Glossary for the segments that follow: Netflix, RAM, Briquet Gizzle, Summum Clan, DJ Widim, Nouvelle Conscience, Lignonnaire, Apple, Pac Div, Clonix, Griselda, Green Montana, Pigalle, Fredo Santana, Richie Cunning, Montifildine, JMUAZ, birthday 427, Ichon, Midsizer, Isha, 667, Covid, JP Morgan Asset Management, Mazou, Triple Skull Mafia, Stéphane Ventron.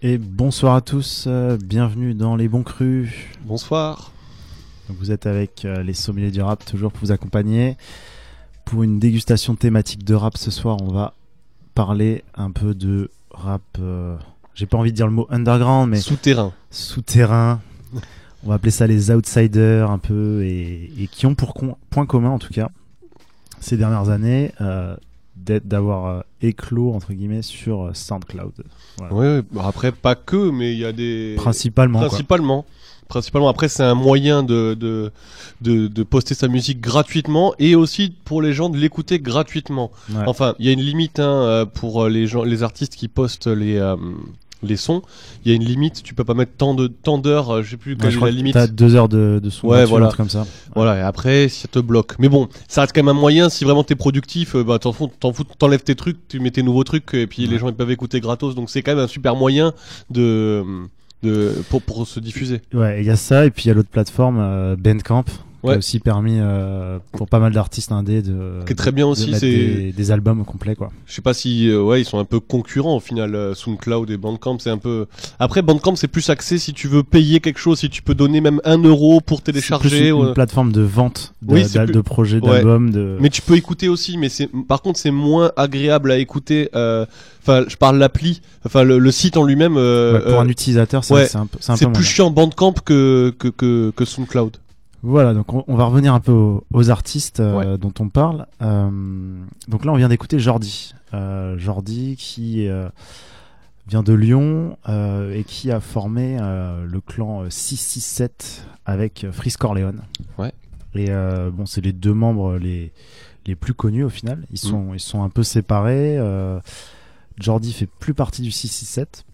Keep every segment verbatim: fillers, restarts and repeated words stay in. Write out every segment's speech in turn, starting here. Et bonsoir à tous, euh, bienvenue dans Les Bons Crus. Bonsoir. Donc vous êtes avec euh, les sommeliers du rap, toujours pour vous accompagner. Pour une dégustation thématique de rap ce soir, on va parler un peu de rap. Euh, j'ai pas envie de dire le mot underground, mais. Souterrain. Souterrain. On va appeler ça les outsiders un peu, et, et qui ont pour con, point commun en tout cas, ces dernières années. Euh, d'avoir euh, éclos entre guillemets sur euh, SoundCloud. Voilà. Oui, oui, après pas que, mais il y a des principalement principalement quoi. Principalement. Après, c'est un moyen de, de de de poster sa musique gratuitement et aussi pour les gens de l'écouter gratuitement. Ouais. Enfin, il y a une limite hein, pour les gens, les artistes qui postent les euh, les sons. Il y a une limite, tu peux pas mettre tant de tant d'heures, euh, je sais plus quelle ouais, est la limite. T'as deux heures de, de son, ouais, voilà, comme ça. Voilà, et après ça te bloque. Mais bon, ça reste quand même un moyen. Si vraiment t'es productif, euh, bah t'en fous, t'en fous, t'enlèves tes trucs, tu mets tes nouveaux trucs, et puis ouais. Les gens ils peuvent écouter gratos. Donc c'est quand même un super moyen de de pour pour se diffuser. Ouais, il y a ça, et puis il y a l'autre plateforme euh, Bandcamp. Ouais. Qui a aussi permis euh, pour pas mal d'artistes indés de, qui est très bien de, aussi, de mettre c'est... Des, des albums complets quoi. Je sais pas si euh, ouais ils sont un peu concurrents au final, euh, SoundCloud et Bandcamp c'est un peu. Après Bandcamp c'est plus axé si tu veux payer quelque chose, si tu peux donner même un euro pour télécharger. C'est plus une, euh... une plateforme de vente de, oui, de, plus... de projets, d'albums. Ouais. De... Mais tu peux écouter aussi, mais c'est par contre c'est moins agréable à écouter. Euh... Enfin, je parle l'appli, enfin le, le site en lui-même. Euh... Ouais, pour euh... un utilisateur ça, ouais. c'est un peu. C'est, un c'est peu plus moins. Chiant Bandcamp que que que, que SoundCloud. Voilà, donc on, on va revenir un peu aux, aux artistes euh, ouais. dont on parle. Euh, donc là, on vient d'écouter Jorrdee. Euh, Jorrdee qui euh, vient de Lyon euh, et qui a formé euh, le clan six six sept avec Freeze Corleone. Ouais. Et euh, bon, c'est les deux membres les, les plus connus au final. Ils sont, mmh. ils sont un peu séparés. Euh, Jorrdee fait plus partie du six six sept.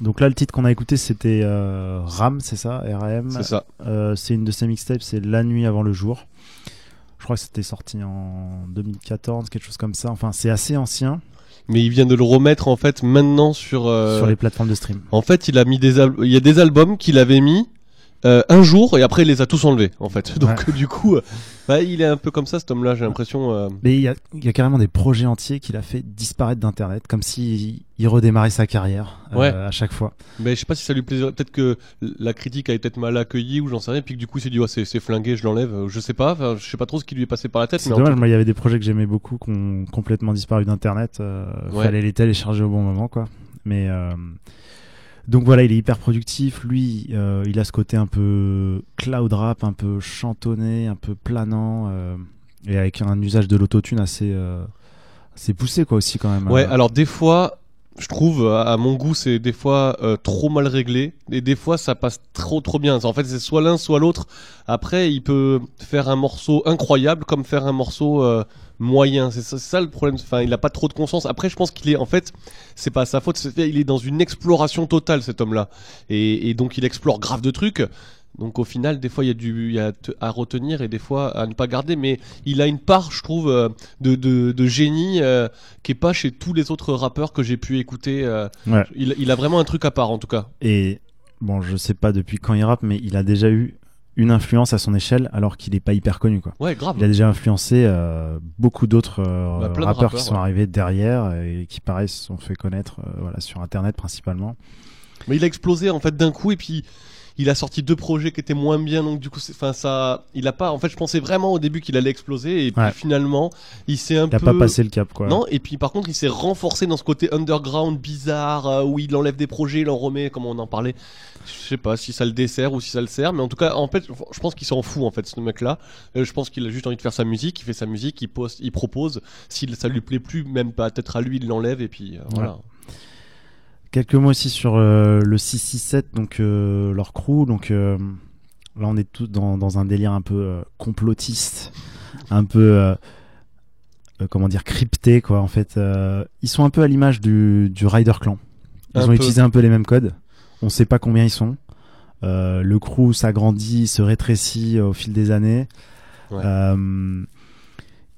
Donc là, le titre qu'on a écouté, c'était euh, RAM, c'est ça, R A M. C'est ça. Euh, c'est une de ses mixtapes, c'est La nuit avant le jour. Je crois que c'était sorti en deux mille quatorze, quelque chose comme ça. Enfin, c'est assez ancien. Mais il vient de le remettre en fait maintenant sur euh... sur les plateformes de stream. En fait, il a mis des al... il y a des albums qu'il avait mis euh, un jour et après il les a tous enlevés en fait. Donc ouais. du coup, bah, il est un peu comme ça cet homme-là, j'ai l'impression. Euh... Mais il y a il y a carrément des projets entiers qu'il a fait disparaître d'internet, comme si il redémarrait sa carrière euh, ouais. à chaque fois. Mais je sais pas si ça lui plaisait. Peut-être que la critique a été peut-être mal accueillie ou j'en sais rien. Et puis que du coup, il s'est dit ouais, c'est c'est flingué, je l'enlève. Je sais pas. Enfin, je sais pas trop ce qui lui est passé par la tête. C'est mais dommage. Moi, il y avait des projets que j'aimais beaucoup qui ont complètement disparu d'internet. Euh, ouais. Fallait les télécharger au bon moment, quoi. Mais euh... donc voilà, il est hyper productif. Lui, euh, il a ce côté un peu cloud rap, un peu chantonné, un peu planant, euh, et avec un usage de l'autotune assez euh, assez poussé, quoi, aussi quand même. Ouais. Euh... Alors des fois, je trouve, à mon goût, c'est des fois euh, trop mal réglé et des fois ça passe trop trop bien. En fait, c'est soit l'un soit l'autre. Après, il peut faire un morceau incroyable comme faire un morceau euh, moyen. C'est ça, c'est ça le problème. Enfin, il a pas trop de conscience. Après, je pense qu'il est, en fait, c'est pas sa faute. C'est, il est dans une exploration totale, cet homme-là, et, et donc il explore grave de trucs. Donc au final, des fois il y a du, il y a à retenir et des fois à ne pas garder, mais il a une part, je trouve, de de, de génie euh, qui est pas chez tous les autres rappeurs que j'ai pu écouter. Euh, ouais. Il, il a vraiment un truc à part en tout cas. Et bon, je sais pas depuis quand il rappe, mais il a déjà eu une influence à son échelle alors qu'il est pas hyper connu, quoi. Ouais, grave. Il a déjà influencé euh, beaucoup d'autres euh, bah, rappeurs, rappeurs qui ouais. sont arrivés derrière et qui pareil se sont fait connaître euh, voilà, sur internet principalement. Mais il a explosé en fait d'un coup et puis il a sorti deux projets qui étaient moins bien, donc du coup, enfin ça, il a pas. En fait, je pensais vraiment au début qu'il allait exploser, et puis ouais. finalement, il s'est un il peu. Il a pas passé le cap, quoi. Non. Et puis par contre, il s'est renforcé dans ce côté underground bizarre où il enlève des projets, il en remet, comme on en parlait. Je sais pas si ça le dessert ou si ça le sert, mais en tout cas, en fait, je pense qu'il s'en fout en fait ce mec-là. Je pense qu'il a juste envie de faire sa musique, il fait sa musique, il poste, il propose. Si ça lui plaît plus, même pas peut-être à lui, il l'enlève et puis euh, ouais. voilà. Quelques mots aussi sur euh, le six six sept, donc euh, leur crew. Donc euh, là, on est tous dans, dans un délire un peu euh, complotiste, un peu euh, euh, comment dire crypté, quoi. En fait, euh, ils sont un peu à l'image du, du Rider Clan. Ils un ont peu. utilisé un peu les mêmes codes. On ne sait pas combien ils sont. Euh, le crew s'agrandit, se rétrécit au fil des années. Ouais. Euh,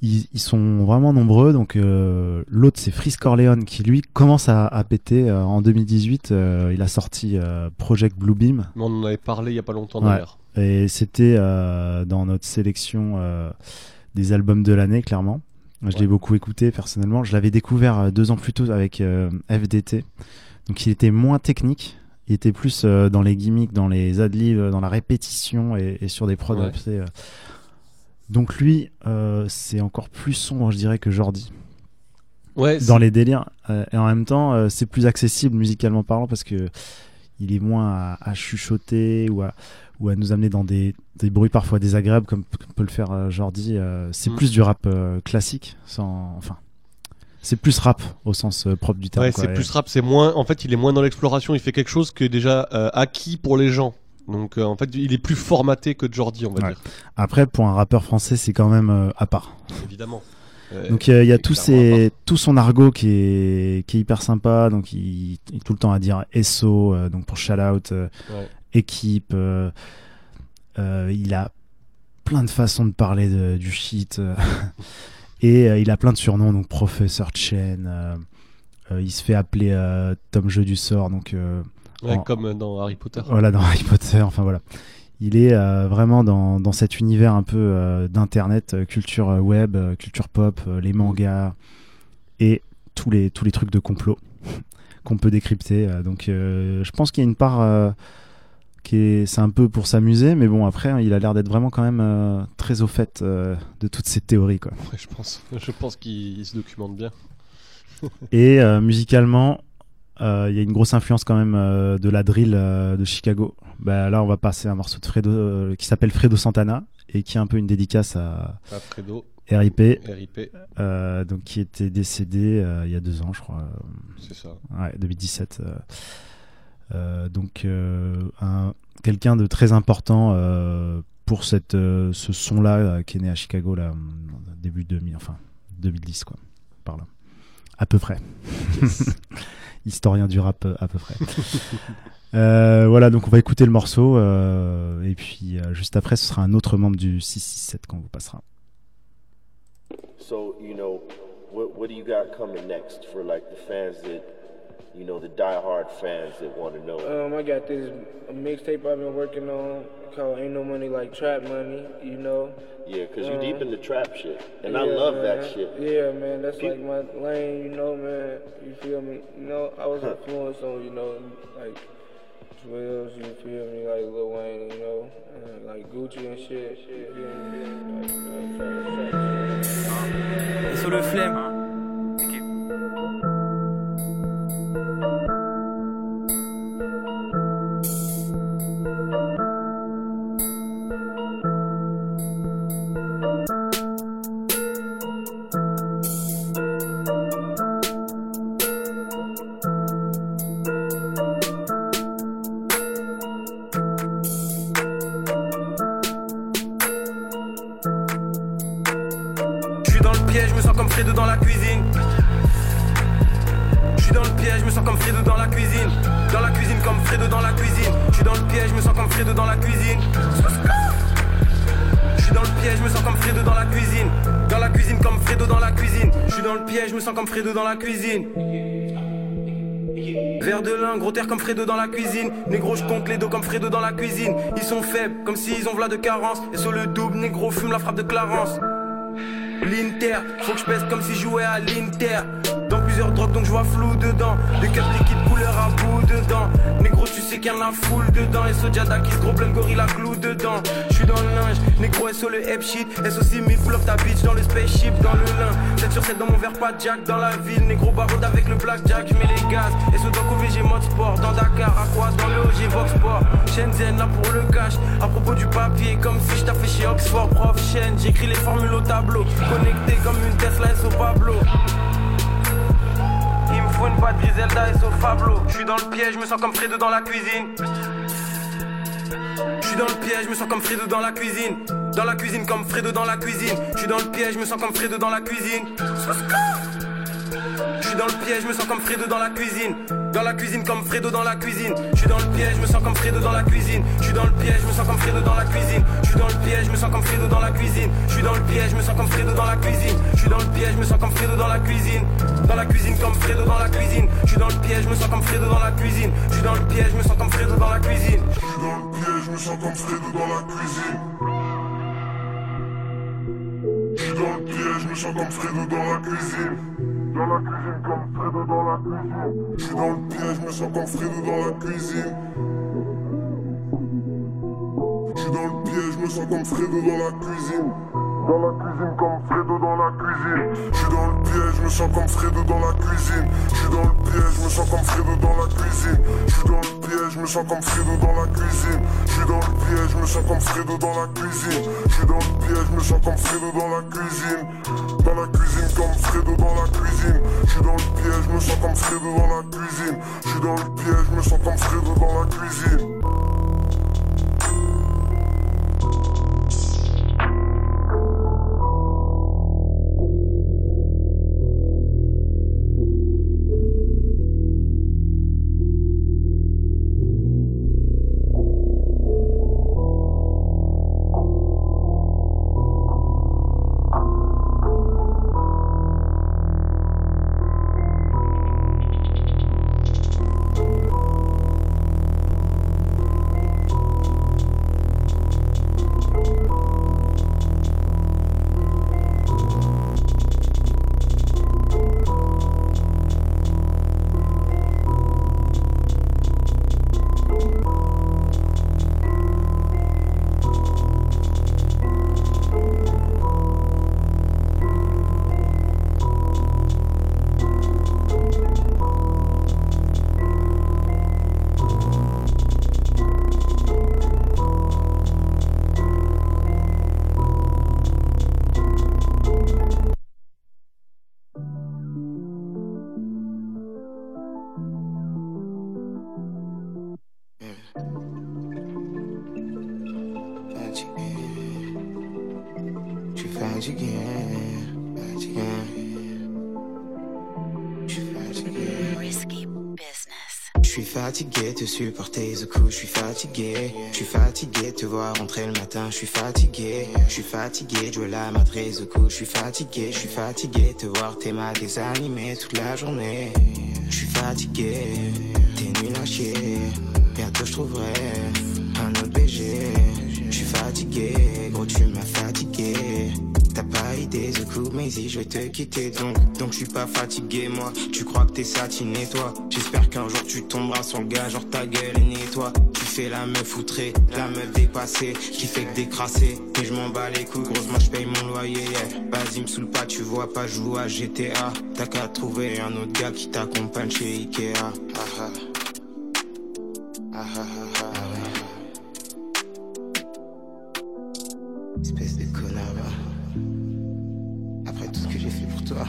Ils, ils sont vraiment nombreux, donc euh, l'autre c'est Freeze Corleone qui lui commence à, à péter euh, en deux mille dix-huit. Euh, il a sorti euh, Project Bluebeam. On en avait parlé il y a pas longtemps d'ailleurs. Ouais. Et c'était euh, dans notre sélection euh, des albums de l'année, clairement. Je ouais. l'ai beaucoup écouté personnellement. Je l'avais découvert deux ans plus tôt avec euh, F D T. Donc il était moins technique, il était plus euh, dans les gimmicks, dans les ad-libs, dans la répétition et, et sur des prods. Ouais. C'est, euh, donc lui, euh, c'est encore plus sombre, je dirais, que Jorrdee. Ouais. Dans c'est... les délires. Euh, et en même temps, euh, c'est plus accessible musicalement parlant parce que il est moins à, à chuchoter ou à, ou à nous amener dans des, des bruits parfois désagréables comme, comme peut le faire euh, Jorrdee. Euh, c'est mmh. plus du rap euh, classique, sans, enfin. C'est plus rap au sens euh, propre du terme. Ouais, quoi, c'est et... plus rap. C'est moins. En fait, il est moins dans l'exploration. Il fait quelque chose qui est déjà euh, acquis pour les gens. Donc euh, en fait il est plus formaté que Jorrdee, on va ouais. dire. Après pour un rappeur français c'est quand même euh, à part. Évidemment. Euh, donc il euh, y a tout, ses, tout son argot qui est, qui est hyper sympa, donc il, il est tout le temps à dire S O, euh, donc pour shout out, euh, ouais. équipe, euh, euh, il a plein de façons de parler de, du shit euh, et euh, il a plein de surnoms, donc Professeur Chen, euh, euh, il se fait appeler euh, Tom Jeu du Sort, donc... Euh, Ouais, en... comme dans Harry Potter. Voilà, dans Harry Potter, enfin voilà. Il est euh, vraiment dans, dans cet univers un peu euh, d'internet, euh, culture euh, web, euh, culture pop, euh, les mangas et tous les, tous les trucs de complot qu'on peut décrypter. Euh, donc euh, je pense qu'il y a une part euh, qui est, c'est un peu pour s'amuser, mais bon, après, hein, il a l'air d'être vraiment quand même euh, très au fait euh, de toutes ces théories, quoi. Ouais, je pense, je pense qu'il se documente bien. Et euh, musicalement, il euh, y a une grosse influence quand même euh, de la drill euh, de Chicago. Bah, là, on va passer un morceau de Fredo euh, qui s'appelle Fredo Santana et qui est un peu une dédicace à, à Fredo. R I P. R I P. Euh, donc, qui était décédé euh, il y a deux ans, je crois. C'est ça. Ouais, deux mille dix-sept. Euh, euh, donc, euh, un, quelqu'un de très important euh, pour cette, euh, ce son-là euh, qui est né à Chicago, là, début deux mille, enfin deux mille dix, quoi, par là. À peu près. Yes. Historien du rap, à peu près. euh, voilà, donc on va écouter le morceau. Euh, et puis, euh, juste après, ce sera un autre membre du six six sept qu'on vous passera. So, you know, what, what do you got coming next for, like, the fans that, you know, the diehard fans that want to know? Um, I got this mixtape I've been working on called Ain't No Money Like Trap Money, you know? Yeah, because um, you're deep in the trap shit, and yeah, I love man. that shit. Yeah, man, that's Pe- like my lane, you know, man, you feel me? You know, I was influenced on, you know, like, Drills, you feel me, like Lil Wayne, you know, and like Gucci and shit, shit, yeah, yeah. Like, you know, trap, trap, sur le flemme. Comme Fredo dans la cuisine, négro je compte les dos comme Fredo dans la cuisine. Ils sont faibles, comme s'ils ont v'là de carence. Et sur le double, négro fume la frappe de Clarence. L'Inter, faut que je pèse comme si je jouais à l'Inter. Dans plusieurs drogues donc je vois flou dedans. Des caps liquides couleur à bout dedans. Négro tu sais qu'il y en a foule dedans. Et Sojada qui se gros plein de gorilla glue dedans. Je suis dans le linge, négro S O le hep shit. S O six me full of ta bitch dans le spaceship. Dans le lin, sept sur sept dans mon verre pas de jack. Dans la ville, négro baronde avec le blackjack. Je mets les gaz, S O dans K V G mode sport. Dans Dakar, Aquas, dans le O G Voxport. Shenzhen là pour le cash. À propos du papier, comme si je t'ai fait chez Oxford. Prof chaîne, j'écris les formules au tableau. Connecté comme une Tesla S O Pablo. Faut une boîte Griselda et sauf Fablo. J'suis dans le piège, me sens comme Fredo dans la cuisine. J'suis dans le piège, me sens comme Fredo dans la cuisine. Dans la cuisine comme Fredo dans la cuisine. J'suis dans le piège, me sens comme Fredo dans la cuisine. J'suis dans le piège, me sens comme Fredo dans la cuisine. Dans la cuisine comme Fredo dans la cuisine. J'suis dans le piège, me sens comme Fredo dans la cuisine. J'suis dans le piège, me sens comme Fredo dans la cuisine. J'suis dans le piège, me sens comme Fredo dans la cuisine. J'suis dans le piège, me sens comme Fredo dans la cuisine. J'suis dans le piège, me sens comme Fredo dans la cuisine. Dans la cuisine comme Fredo dans la cuisine. J'suis dans le piège, me sens comme Fredo dans la cuisine. J'suis dans le piège, me sens comme Fredo dans la cuisine. J'suis dans le piège, me sens comme Fredo dans la cuisine. J'suis dans le piège, me sens comme Fredo dans la cuisine. Dans la cuisine comme Fredo dans la cuisine. Je suis dans le piège, me sens comme Fredo dans la cuisine. Je suis dans le piège, me sens comme Fredo dans la cuisine. Dans la cuisine comme Fredo dans la cuisine. Je suis dans le piège, me sens comme Fredo dans la cuisine. Je suis dans le piège, me sens comme Fredo dans la cuisine. Je suis dans le piège, me sens comme Fredo dans la cuisine. Je suis dans le piège, me sens comme Fredo dans la cuisine. Je suis dans le piège, me sens comme Fredo dans la cuisine. Dans la cuisine comme Fredo dans la cuisine. Je suis dans le piège, me sens comme Fredo dans la cuisine. Je suis dans le piège, me sens comme Fredo dans la cuisine. Again. fatigué de te supporter, Zuukou, je suis fatigué. Je suis fatigué de te voir rentrer le matin, je suis fatigué. Je suis fatigué de jouer la madrée, Zuukou, je suis fatigué. Je suis fatigué de te voir tes mains désanimées toute la journée. Je suis fatigué, t'es nul à chier. Bientôt je trouverai un autre B G. Je suis fatigué, gros tu m'as fatigué. T'as pas idée, Zuukou Mayzie, je vais te quitter donc. Donc je suis pas fatigué moi, tu crois que t'es satiné toi. J'espère qu'un jour tu tomberas sur le gars, genre ta gueule et nettoie. Tu fais la meuf outrée, la meuf dépassée, qui fait que décrasser. Mais je m'en bats les couilles, grosse moi je paye mon loyer yeah. Vas-y me saoule pas, tu vois pas, je joue à G T A. T'as qu'à trouver un autre gars qui t'accompagne chez Ikea. Ah ah. Ah ah ah ah. Espèce de connard là. Après tout ce que j'ai fait pour toi,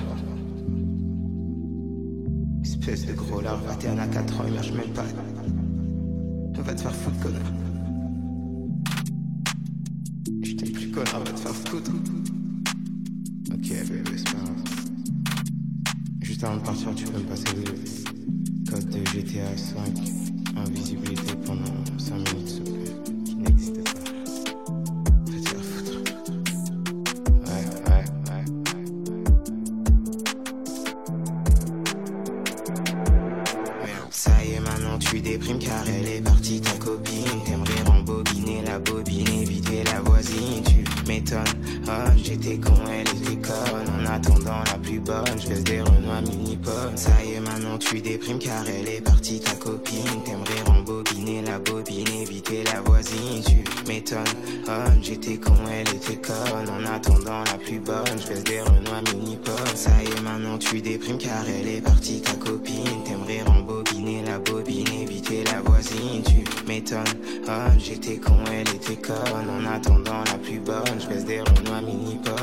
espèce de gros larve, vingt et un à quatre ans, il marche même pas. On va te faire foutre, connard. Je t'aime plus, connard, va te faire foutre. Ok, bébé, c'est pas grave. Juste avant de partir, tu peux me passer le code de G T A cinq, invisibilité pendant cinq minutes, s'il te plaît, qui n'existe pas. Tu déprimes car elle est partie ta copine. T'aimerais rembobiner la bobine, éviter la voisine. Tu m'étonnes, oh, j'étais con, elle était conne. En attendant la plus bonne, je baisse des Renoi mi nippone. Ça y est maintenant tu déprimes car elle est partie ta copine. T'aimerais rembobiner la bobine, éviter la voisine. Tu m'étonnes, oh, j'étais con, elle était conne. En attendant la plus bonne, je baisse des Renoi mi nippone. Ça y est maintenant tu déprimes car elle est partie ta copine. T'aimerais rembobiner la bobine, éviter la voisine, tu m'étonnes. Oh, j'étais con, elle était conne. En attendant la plus bonne, je baisse des Renoi mi nippone.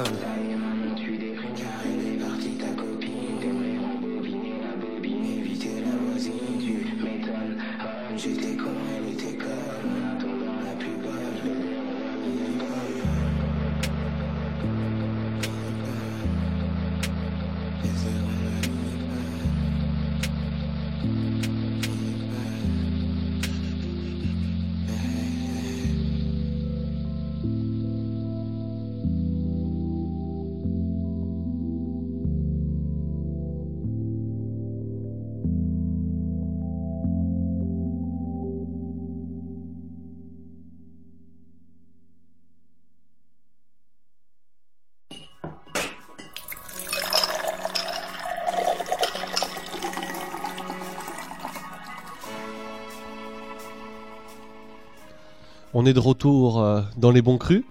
On est de retour dans les bons crus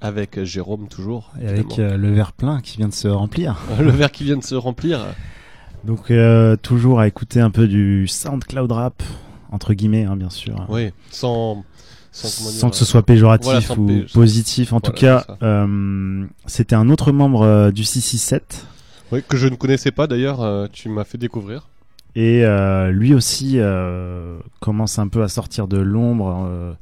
avec Jérôme toujours. Et avec euh, le verre plein qui vient de se remplir. Le verre qui vient de se remplir. Donc euh, toujours à écouter un peu du SoundCloud rap, entre guillemets hein, bien sûr. Oui, sans, sans, sans dire, que euh, ce soit péjoratif voilà, ou pé- positif. En voilà, tout cas, euh, c'était un autre membre euh, du six cent soixante-sept. Oui, que je ne connaissais pas d'ailleurs, euh, tu m'as fait découvrir. Et euh, lui aussi euh, commence un peu à sortir de l'ombre. Euh,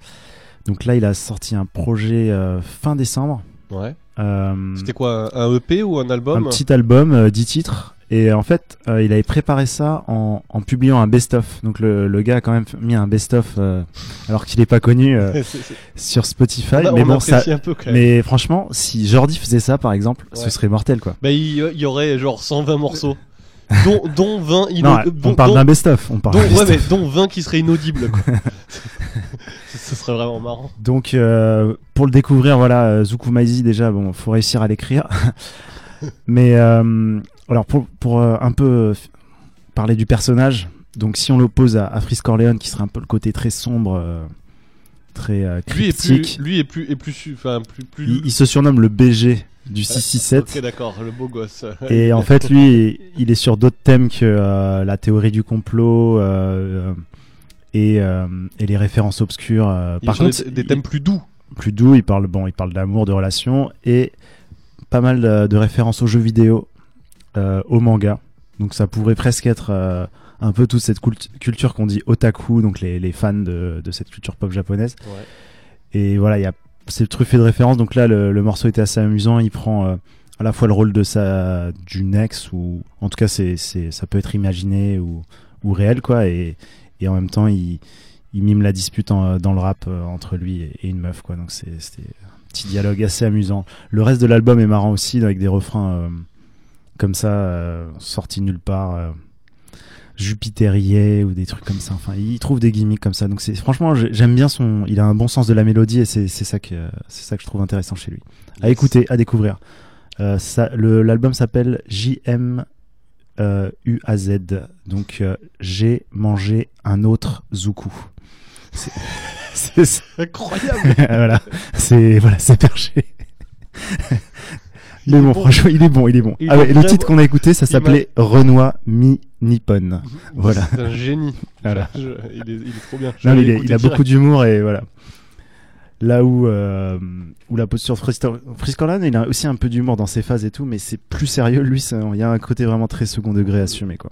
Donc là, il a sorti un projet euh, fin décembre. Ouais. Euh, C'était quoi, un E P ou un album ? Un petit album, euh, dix titres. Et en fait, euh, il avait préparé ça en, en publiant un best-of. Donc le, le gars a quand même mis un best-of euh, alors qu'il n'est pas connu euh, c'est, c'est... sur Spotify. On a, mais on bon, ça. Un peu, quand même. Mais franchement, si Jorrdee faisait ça, par exemple, ouais, ce serait mortel, quoi. Bah, il y aurait genre cent vingt morceaux. Dont, dont vingt inaudibles. On parle dont, d'un best-of. On parle dont, best-of. Ouais, mais dont vingt qui seraient inaudibles, quoi. Ce serait vraiment marrant. Donc, euh, pour le découvrir, voilà, Zuukou Mayzie, déjà, bon, faut réussir à l'écrire. Mais, euh, alors, pour, pour euh, un peu parler du personnage, donc, si on l'oppose à, à Freeze Corleone, qui serait un peu le côté très sombre, euh, très euh, cryptique. Lui est plus. Lui est plus, est plus, enfin, plus, plus... Il, il se surnomme le B G du six cent soixante-sept. Ok, d'accord, le beau gosse. Et en fait, lui, il est sur d'autres thèmes que euh, la théorie du complot. Euh, Et, euh, et les références obscures. Euh, par contre, des, des thèmes il, plus doux. Plus doux, il parle, bon, il parle d'amour, de relations et pas mal de, de références aux jeux vidéo, euh, aux mangas. Donc ça pourrait presque être euh, un peu toute cette cult- culture qu'on dit otaku, donc les, les fans de, de cette culture pop japonaise. Ouais. Et voilà, il y a c'est truffé de références. Donc là, le, le morceau était assez amusant. Il prend euh, à la fois le rôle de sa d'une ex ou en tout cas, c'est, c'est ça peut être imaginé ou ou réel quoi et et en même temps il, il mime la dispute en, dans le rap euh, entre lui et, et une meuf quoi. Donc c'est, c'était un petit dialogue assez amusant. Le reste de l'album est marrant aussi avec des refrains euh, comme ça euh, sortis nulle part, euh, jupitérier ou des trucs comme ça. Enfin, il trouve des gimmicks comme ça. Donc c'est franchement, j'aime bien son. Il a un bon sens de la mélodie et c'est, c'est ça que c'est ça que je trouve intéressant chez lui. Yes. À écouter, à découvrir. Euh, ça, le, l'album s'appelle J M U A Z. Euh, donc euh, j'ai mangé un autre Zuukou. C'est, c'est, c'est incroyable. Voilà, c'est voilà, c'est perché. Mais bon, bon, franchement, il est bon, il est bon. Il ah ouais, le titre bon. Qu'on a écouté, ça il s'appelait m'a... Renoi mi nippone. Voilà. C'est un génie. Voilà. Je, il, est, il est trop bien. Non, il, est, il a direct. Beaucoup d'humour et voilà. Là où, euh, où la posture Freeze Corleone, il a aussi un peu d'humour dans ses phases et tout, mais c'est plus sérieux. Lui, ça, il y a un côté vraiment très second degré assumé, quoi.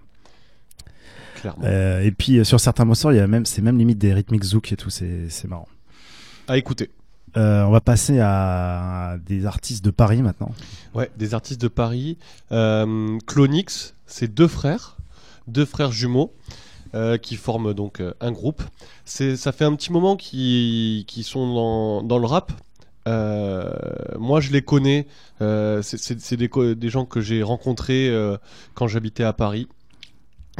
Clairement. Euh, et puis, sur certains morceaux, il y a même, c'est même limite des rythmiques zouk et tout, c'est, c'est marrant. À écouter. Euh, on va passer à des artistes de Paris maintenant. Ouais, des artistes de Paris. Euh, Clonix, c'est deux frères, deux frères jumeaux euh, qui forment donc euh, un groupe. C'est, ça fait un petit moment qu'ils, qu'ils sont dans, dans le rap. Euh, moi, je les connais. Euh, c'est c'est, c'est des, des gens que j'ai rencontrés euh, quand j'habitais à Paris.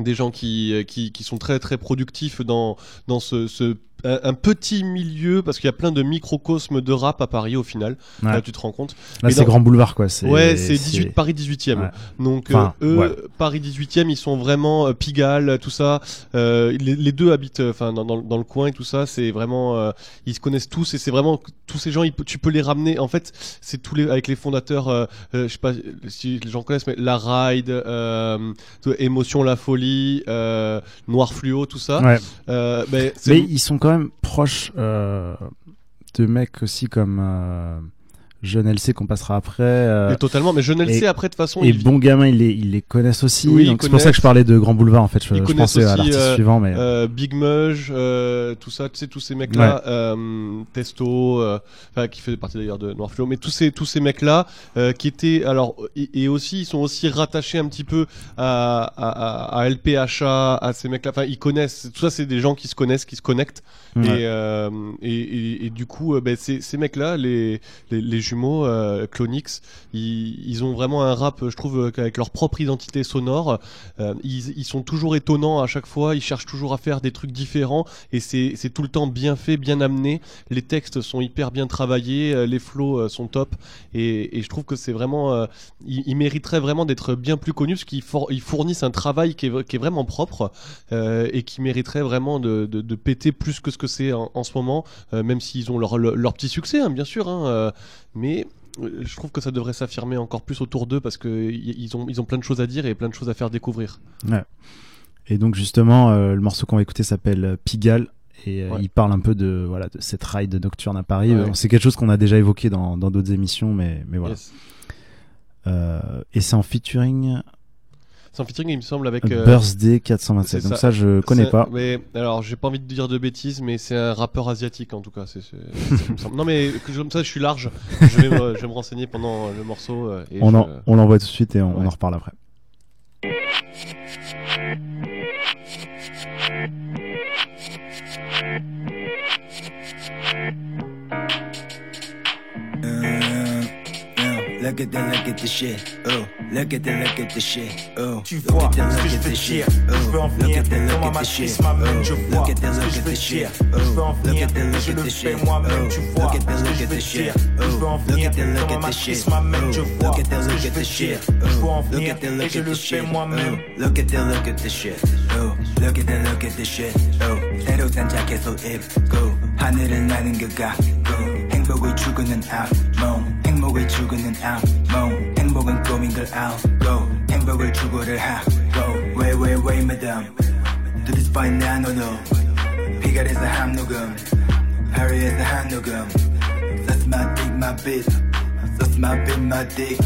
Des gens qui, qui, qui sont très très productifs dans, dans ce, ce un, un petit milieu, parce qu'il y a plein de microcosmes de rap à Paris au final. Ouais. Là tu te rends compte. Là mais c'est dans... Grand Boulevard quoi. C'est, ouais c'est, dix-huit, c'est... Paris dix-huitième. Ouais. Donc enfin, euh, eux, ouais. Paris dix-huitième, ils sont vraiment euh, Pigalle, tout ça. Euh, les, les deux habitent enfin, dans, dans, dans le coin et tout ça. C'est vraiment, euh, ils se connaissent tous et c'est vraiment, tous ces gens, ils, tu peux les ramener. En fait, c'est tous les, avec les fondateurs, euh, euh, je sais pas si les gens connaissent, mais La Ride, euh, Émotion, La Folie, Euh, Noir Fluo, tout ça. Ouais. Euh, mais c'est... mais ils sont quand même proches euh, de mecs aussi comme euh, Jeune L C qu'on passera après. Euh, mais totalement, mais Jeune L C et, après de façon. Et il... Bon Gamin, ils les, ils les connaissent aussi. Oui, donc c'est pour ça que je parlais de Grand Boulevard en fait. Je, je pensais aussi, à l'artiste euh, suivant, mais euh, Big Mudge, euh, tout ça, tu sais tous ces mecs là, ouais. euh, Testo, euh, qui fait partie d'ailleurs de Noir Fluo, mais tous ces tous ces mecs là euh, qui étaient alors et, et aussi ils sont aussi rattachés un petit peu à à, à, à L P H A, à ces mecs là. Enfin, ils connaissent. Tout ça, c'est des gens qui se connaissent, qui se connectent. Ouais. Et, euh, et, et et du coup, euh, ben bah, ces ces mecs là, les les, les jumeaux euh, Clonix, ils, ils ont vraiment un rap, je trouve, avec leur propre identité sonore. Euh, ils, ils sont toujours étonnants à chaque fois, ils cherchent toujours à faire des trucs différents et c'est, c'est tout le temps bien fait, bien amené. Les textes sont hyper bien travaillés, les flows sont top et, et je trouve que c'est vraiment, euh, ils, ils mériteraient vraiment d'être bien plus connus parce qu'ils for- ils fournissent un travail qui est, qui est vraiment propre euh, et qui mériterait vraiment de, de, de péter plus que ce que c'est en, en ce moment, euh, même s'ils ont leur, leur, leur petit succès, hein, bien sûr. Hein, euh, mais je trouve que ça devrait s'affirmer encore plus autour d'eux parce qu'ils ont, ils ont plein de choses à dire et plein de choses à faire découvrir. Ouais. Et donc justement, euh, le morceau qu'on va écouter s'appelle Pigalle et euh, ouais. il parle un peu de, voilà, de cette ride nocturne à Paris. Ouais. C'est quelque chose qu'on a déjà évoqué dans, dans d'autres émissions, mais, mais voilà. Yes. Euh, et c'est en featuring... C'est en featuring, il me semble, avec... Euh... Birthday quatre cent vingt-sept, donc ça, ça je connais c'est... pas. Mais, alors, j'ai pas envie de dire de bêtises, mais c'est un rappeur asiatique, en tout cas. C'est, c'est... c'est... non, mais comme ça, je suis large. Je vais, me... je vais me renseigner pendant le morceau. Et on, je... en... on l'envoie tout de suite et on, ouais. on en reparle après. Look at that, look at the shit, oh. Look at that, look at the shit, oh. Tu vois ce que je veux dire, je veux en venir. Comment ma crise m'amène, je vois ce que je veux dire, je veux en venir. Je le fais moi-même, tu vois ce que je veux dire, je veux en venir. Comment ma crise m'amène, je vois ce que je veux dire, je veux en venir. Et je le fais moi-même. Look at that, look at the shit, oh. Look at that, look at the shit, oh. 때로 단짝해서 입고 하늘을 나는 그가, go. 행복을 추구는 악몽, 행복을 추구는 악몽, 행복은 꿈인 걸 알고 행복을 추구를 하고 Wait wait wait madam, do this by now no no. 피갈에서 한 녹음, 파리에서 한 녹음. That's my dick my beat, that's my beat my dick.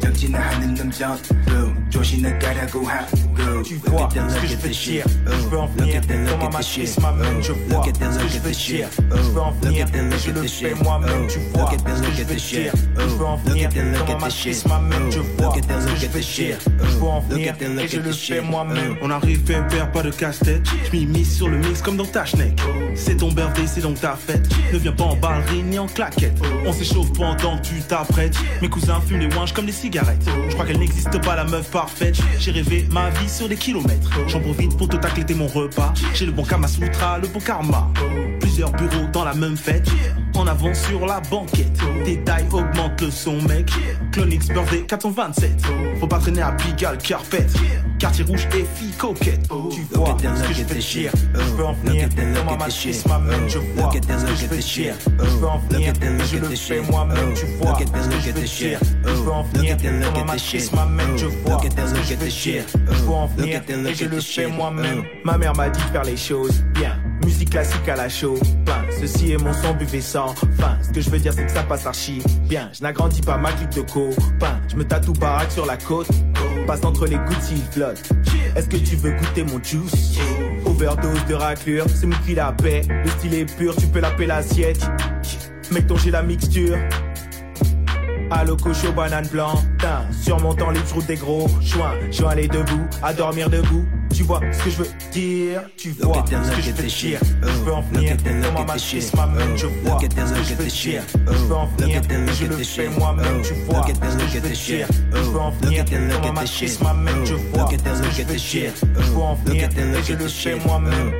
적진을 하는 놈 전투 Georgina gotta go hot. Girl, tu vois ce que je veux dire, je veux en venir. Comment ma crise m'amène, je vois ce que je veux dire, je veux en venir. Je le fais moi-même, tu vois ce que je veux dire, je veux en venir. Comment ma crise m'amène, je vois ce que je veux dire, je veux en venir. Et je le fais moi-même. On arrive peu impair, pas de casse-tête. Je m'y mise sur le mix comme dans ta schneck. C'est ton birthday, c'est donc ta fête. Ne viens pas en ballerine ni en claquette. On s'échauffe pendant que tu t'apprêtes. Mes cousins fument les wanges comme des cigarettes. Je crois qu'elle n'existe pas la meuf parfaite. J'ai rêvé ma vie sur des kilomètres. J'en profite pour te tacler t'es mon repas. J'ai le bon Kama Sutra, le bon karma. Plusieurs bureaux dans la même fête. En avant sur la banquette. Détail augmente le son mec. Clonix birthday quatre cent vingt-sept. Faut pas traîner à Pigalle carpet. Quartier rouge et filles coquettes. Tu vois ce que je veux dire, je veux en venir. Comment ma crise m'amène, je vois ce que je veux dire, je veux en venir. Je le fais moi-même, tu vois ce que je veux dire, je veux en venir. Comment ma crise m'amène, je vois ce que je veux dire, je veux en venir. Et je le fais moi-même. Ma mère m'a dit de faire les choses bien. Musique classique à la show, ben, ceci est mon son, buvez sans fin. Ce que je veux dire c'est que ça passe archi bien. Je n'agrandis pas ma clique de copain. Je me tatoue baraque sur la côte. Passe entre les gouttes, il flotte. Est-ce que tu veux goûter mon juice? Overdose de raclure, c'est moi qui la paix. Le style est pur, tu peux l'appeler l'assiette. Mec ton j'ai la mixture. Allo cochon banane plantain. Surmontant les trous des gros joints. Je vais aller debout, à dormir debout. Tu vois ce que je veux dire, tu vois ce que je veux dire, je veux en venir. Comment ma crise m'amène, je vois ce que je veux dire, je veux en venir. Je le fais moi-même, tu vois ce que je veux dire, je veux en venir. Comment ma crise m'amène, je vois ce que je veux dire, je veux en venir. Je le fais moi-même.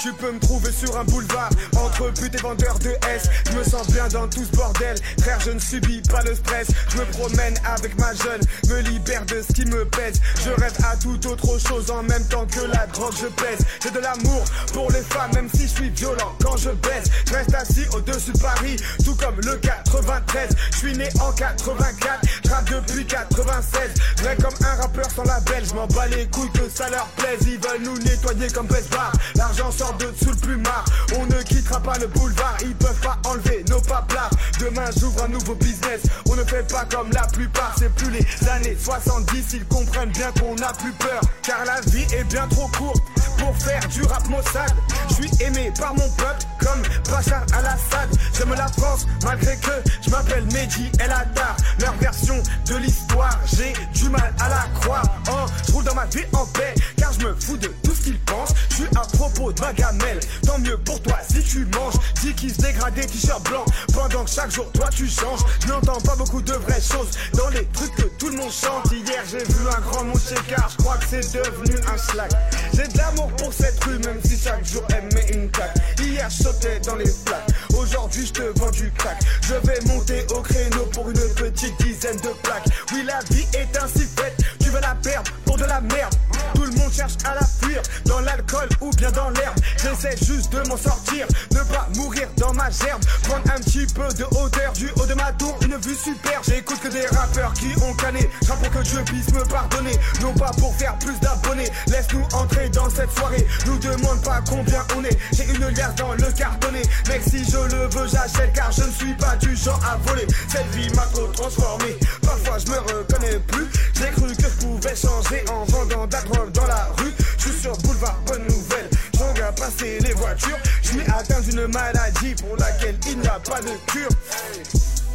Tu peux me trouver sur un boulevard, entre putes et vendeurs de S. Je me sens bien dans tout ce bordel, frère je ne subis pas le stress. Je me promène avec ma jeune, me libère de ce qui me pèse. Je rêve à toute autre chose en même temps que la drogue je pèse. J'ai de l'amour pour les femmes même si je suis violent quand je baisse. Je reste assis au-dessus de Paris, tout comme le quatre-vingt-treize. Je suis né en quatre-vingt-quatre, je rappe depuis quatre-vingt-seize. Vrai comme un rappeur sans label, je m'en bats les couilles que ça leur plaise. Ils veulent nous nettoyer comme Vesbar, l'argent sort de sous le plumard, on ne quittera pas le boulevard. Ils peuvent pas enlever nos paplards. Demain j'ouvre un nouveau business. On ne fait pas comme la plupart. C'est plus les années soixante-dix. Ils comprennent bien qu'on n'a plus peur, car la vie est bien trop courte pour faire du rap maussade. Je suis aimé par mon peuple comme Bachar al-Assad. J'aime la France malgré que je m'appelle Mehdi El Attar. Leur version de l'histoire, j'ai du mal à la croire. Oh, je roule dans ma vie en paix, car je me fous de tout ce qu'ils pensent. Je suis à propos de ma gamelle, tant mieux pour toi si tu manges. Dis qu'ils se dégradent des t-shirts blancs pendant que chaque jour toi tu changes. Je n'entends pas beaucoup de vraies choses dans les trucs que tout le monde chante. Hier j'ai vu un grand mot chez car je crois que c'est devenu un slack. J'ai de l'amour pour cette rue même si chaque jour elle met une claque. Hier je sautais dans les flaques, aujourd'hui je te vends du crack. Je vais monter au créneau pour une petite dizaine de plaques. Oui la vie est ainsi faite, tu vas la perdre pour de la merde. Tout le monde cherche à la fuir, dans l'alcool ou bien dans l'herbe. J'essaie juste de m'en sortir, ne pas mourir dans ma gerbe. Prendre un petit peu de hauteur, du haut de ma tour, une vue super. J'écoute que des rappeurs qui ont canné, je rappe pour que Dieu puisse me pardonner, non pas pour faire plus d'abonnés. Laisse-nous entrer dans cette soirée, nous demande pas combien on est. J'ai une liasse dans le cartonné, mec si je le veux j'achète, car je ne suis pas du genre à voler. Cette vie m'a trop transformé, parfois je me reconnais plus. J'ai cru que je pouvais changer en vendant de la drogue dans la rue. Je suis sur boulevard Bonne Nouvelle, j'en vais passer les voitures. Je suis atteint d'une maladie pour laquelle il n'y a pas de cure.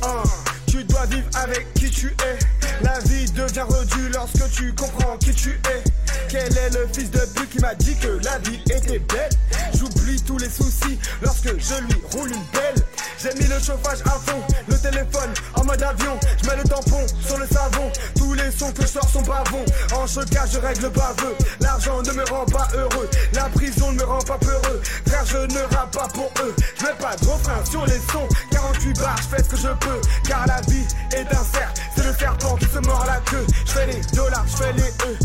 Oh, tu dois vivre avec qui tu es. La vie devient redue lorsque tu comprends qui tu es. Quel est le fils de pute qui m'a dit que la vie était belle? J'oublie tous les soucis lorsque je lui roule une belle. J'ai mis le chauffage à fond, le téléphone en mode avion. Je mets le tampon sur le savon, tous les sons que je sors sont pas bons. En chocage je règle pas vœu, l'argent ne me rend pas heureux. La prison ne me rend pas peureux, frère je ne rappe pas pour eux. Je mets pas de refrain sur les sons, quarante-huit bars je fais ce que je peux. Car la vie est un cerf, c'est le serpent qui se mord la queue. Je fais les dollars, je fais les E,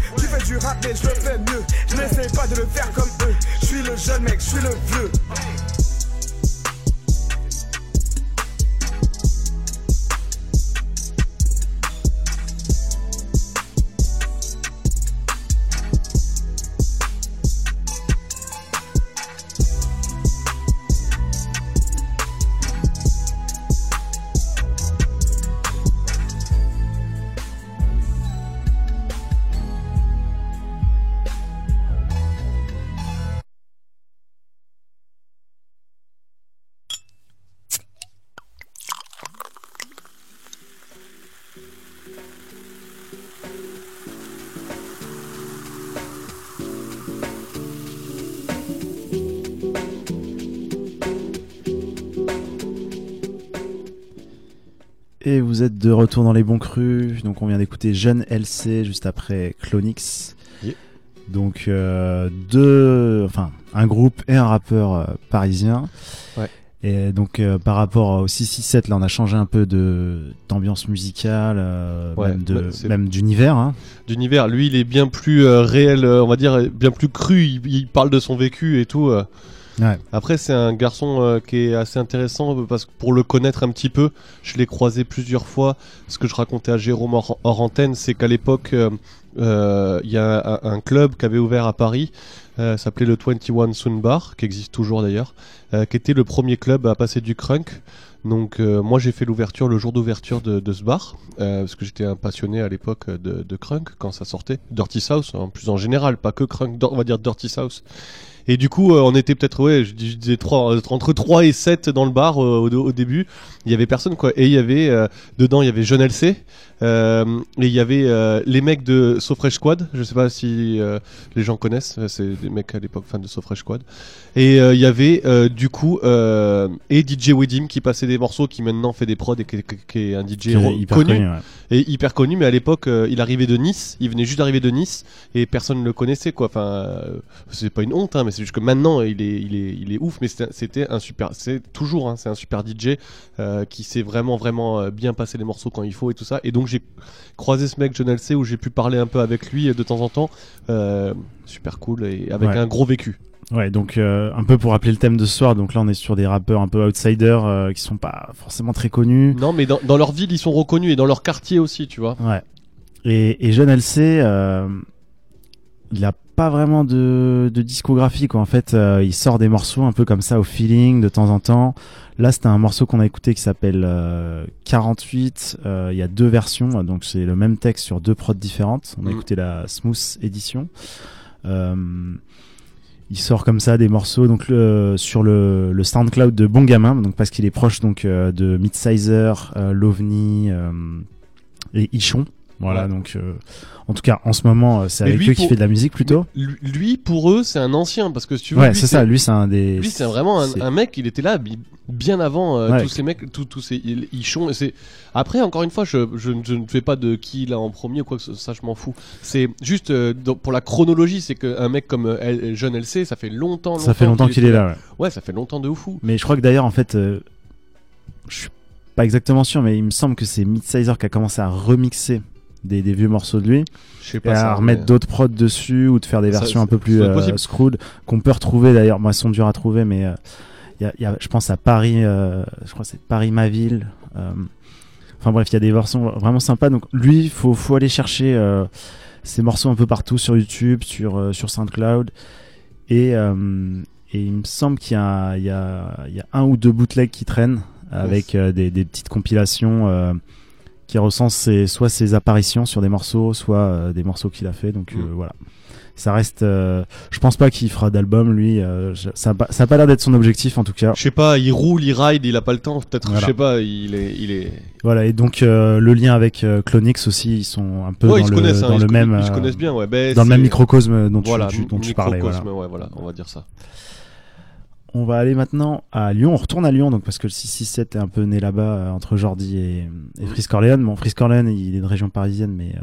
du rap mais je le fais mieux. Je n'essaie pas de le faire comme eux. Je suis le jeune mec, je suis le vieux. Et vous êtes de retour dans les bons crus. Donc on vient d'écouter Jeune L C juste après Clonix. Yeah. Donc euh, deux, enfin un groupe et un rappeur euh, parisien. Ouais. Et donc euh, par rapport au six six sept, là on a changé un peu de d'ambiance musicale, euh, ouais, même, de, bah, même d'univers. Hein. D'univers. Lui il est bien plus euh, réel, euh, on va dire bien plus cru. Il, il parle de son vécu et tout. Euh. Ouais. Après c'est un garçon euh, qui est assez intéressant parce que pour le connaître un petit peu, je l'ai croisé plusieurs fois. Ce que je racontais à Jérôme hors, hors antenne, c'est qu'à l'époque il euh, euh, y a un, un club qui avait ouvert à Paris, euh, s'appelait le vingt et un Sound Bar, qui existe toujours d'ailleurs, euh, qui était le premier club à passer du crunk. Donc euh, moi j'ai fait l'ouverture, le jour d'ouverture de, de ce bar, euh, parce que j'étais un passionné à l'époque de, de crunk quand ça sortait, Dirty South en plus en général, pas que crunk, on va dire Dirty South. Et du coup, euh, on était peut-être, ouais, je disais trois, entre trois et sept dans le bar euh, au, au début. Il y avait personne, quoi. Et il y avait, euh, dedans, il y avait Jeune L C. Euh, et il y avait euh, les mecs de Sofresh Squad. Je sais pas si euh, les gens connaissent. C'est des mecs à l'époque fans de Sofresh Squad. Et euh, il y avait, euh, du coup, euh, et D J Widim qui passait des morceaux, qui maintenant fait des prods et qui, qui est un D J ro- hyper connu. connu ouais. Et hyper connu, mais à l'époque, euh, il arrivait de Nice. Il venait juste d'arriver de Nice et personne ne le connaissait, quoi. Enfin, euh, c'est pas une honte, hein, mais c'est jusque maintenant il est il est il est ouf, mais c'était, c'était un super, c'est toujours hein, c'est un super D J euh, qui sait vraiment vraiment bien passer les morceaux quand il faut et tout ça. Et donc j'ai croisé ce mec Jeune L C où j'ai pu parler un peu avec lui de temps en temps, euh, super cool et avec ouais. un gros vécu. Ouais, donc euh, un peu pour rappeler le thème de ce soir, donc là on est sur des rappeurs un peu outsiders euh, qui sont pas forcément très connus. Non, mais dans, dans leur ville ils sont reconnus et dans leur quartier aussi, tu vois. Ouais. Et, et Jeune L C euh, il a pas vraiment de, de discographie quoi en fait, euh, il sort des morceaux un peu comme ça au feeling de temps en temps. Là c'était un morceau qu'on a écouté qui s'appelle euh, quarante-huit, il euh, y a deux versions donc c'est le même texte sur deux prods différentes. On a mmh. écouté la Smooth Edition. Euh, il sort comme ça des morceaux donc le, sur le, le SoundCloud de Bon Gamin, donc parce qu'il est proche donc euh, de Midsizer, euh, l'OVNI euh, et Ichon. Voilà, ouais. donc euh, en tout cas en ce moment euh, c'est mais avec eux pour... qui fait de la musique plutôt. Lui pour eux c'est un ancien parce que si tu veux. Ouais, lui, c'est, c'est ça. Lui c'est un des. Lui c'est vraiment un, c'est... un mec. Il était là bien avant euh, ouais, tous ouais. ces mecs, tous tous ces Ichon. C'est après encore une fois je je ne fais pas de qui là en premier quoi que ça, je m'en fous. C'est juste euh, donc, pour la chronologie, c'est qu'un mec comme euh, Jeune L C ça fait longtemps. longtemps ça fait longtemps qu'il, qu'il est là. Ouais. ouais, ça fait longtemps de fou. Mais je crois que d'ailleurs en fait euh, je suis pas exactement sûr, mais il me semble que c'est Midsizer qui a commencé à remixer. Des, des vieux morceaux de lui pas et ça, à remettre mais... d'autres prods dessus ou de faire des ça, versions un peu plus euh, screwed qu'on peut retrouver d'ailleurs, moi bon, elles sont dures à trouver mais euh, y a, y a, je pense à Paris euh, je crois que c'est Paris ma ville euh, enfin bref il y a des versions vraiment sympas donc lui il faut, faut aller chercher euh, ces morceaux un peu partout sur YouTube, sur, euh, sur SoundCloud et, euh, et il me semble qu'il y a, y, a, y a un ou deux bootlegs qui traînent avec euh, des, des petites compilations euh, qui recense ses, soit ses apparitions sur des morceaux, soit euh, des morceaux qu'il a fait. Donc mmh. euh, voilà, ça reste. Euh, je pense pas qu'il fera d'album, lui. Euh, je, ça, ça a pas l'air d'être son objectif en tout cas. Je sais pas, il roule, il ride, il a pas le temps. Peut-être, voilà. je sais pas, il est, il est. Voilà. Et donc euh, le lien avec euh, Clonix aussi, ils sont un peu ouais, dans, le, dans hein, le même, euh, ils se connaissent bien, ouais. Ben, dans c'est... le même microcosme dont voilà, tu, tu, dont tu parlais. Voilà. Ouais, voilà, on va dire ça. On va aller maintenant à Lyon, on retourne à Lyon donc parce que le six six sept est un peu né là-bas euh, entre Jorrdee et, et Freeze Corleone. Bon, Freeze Corleone il est de région parisienne mais euh,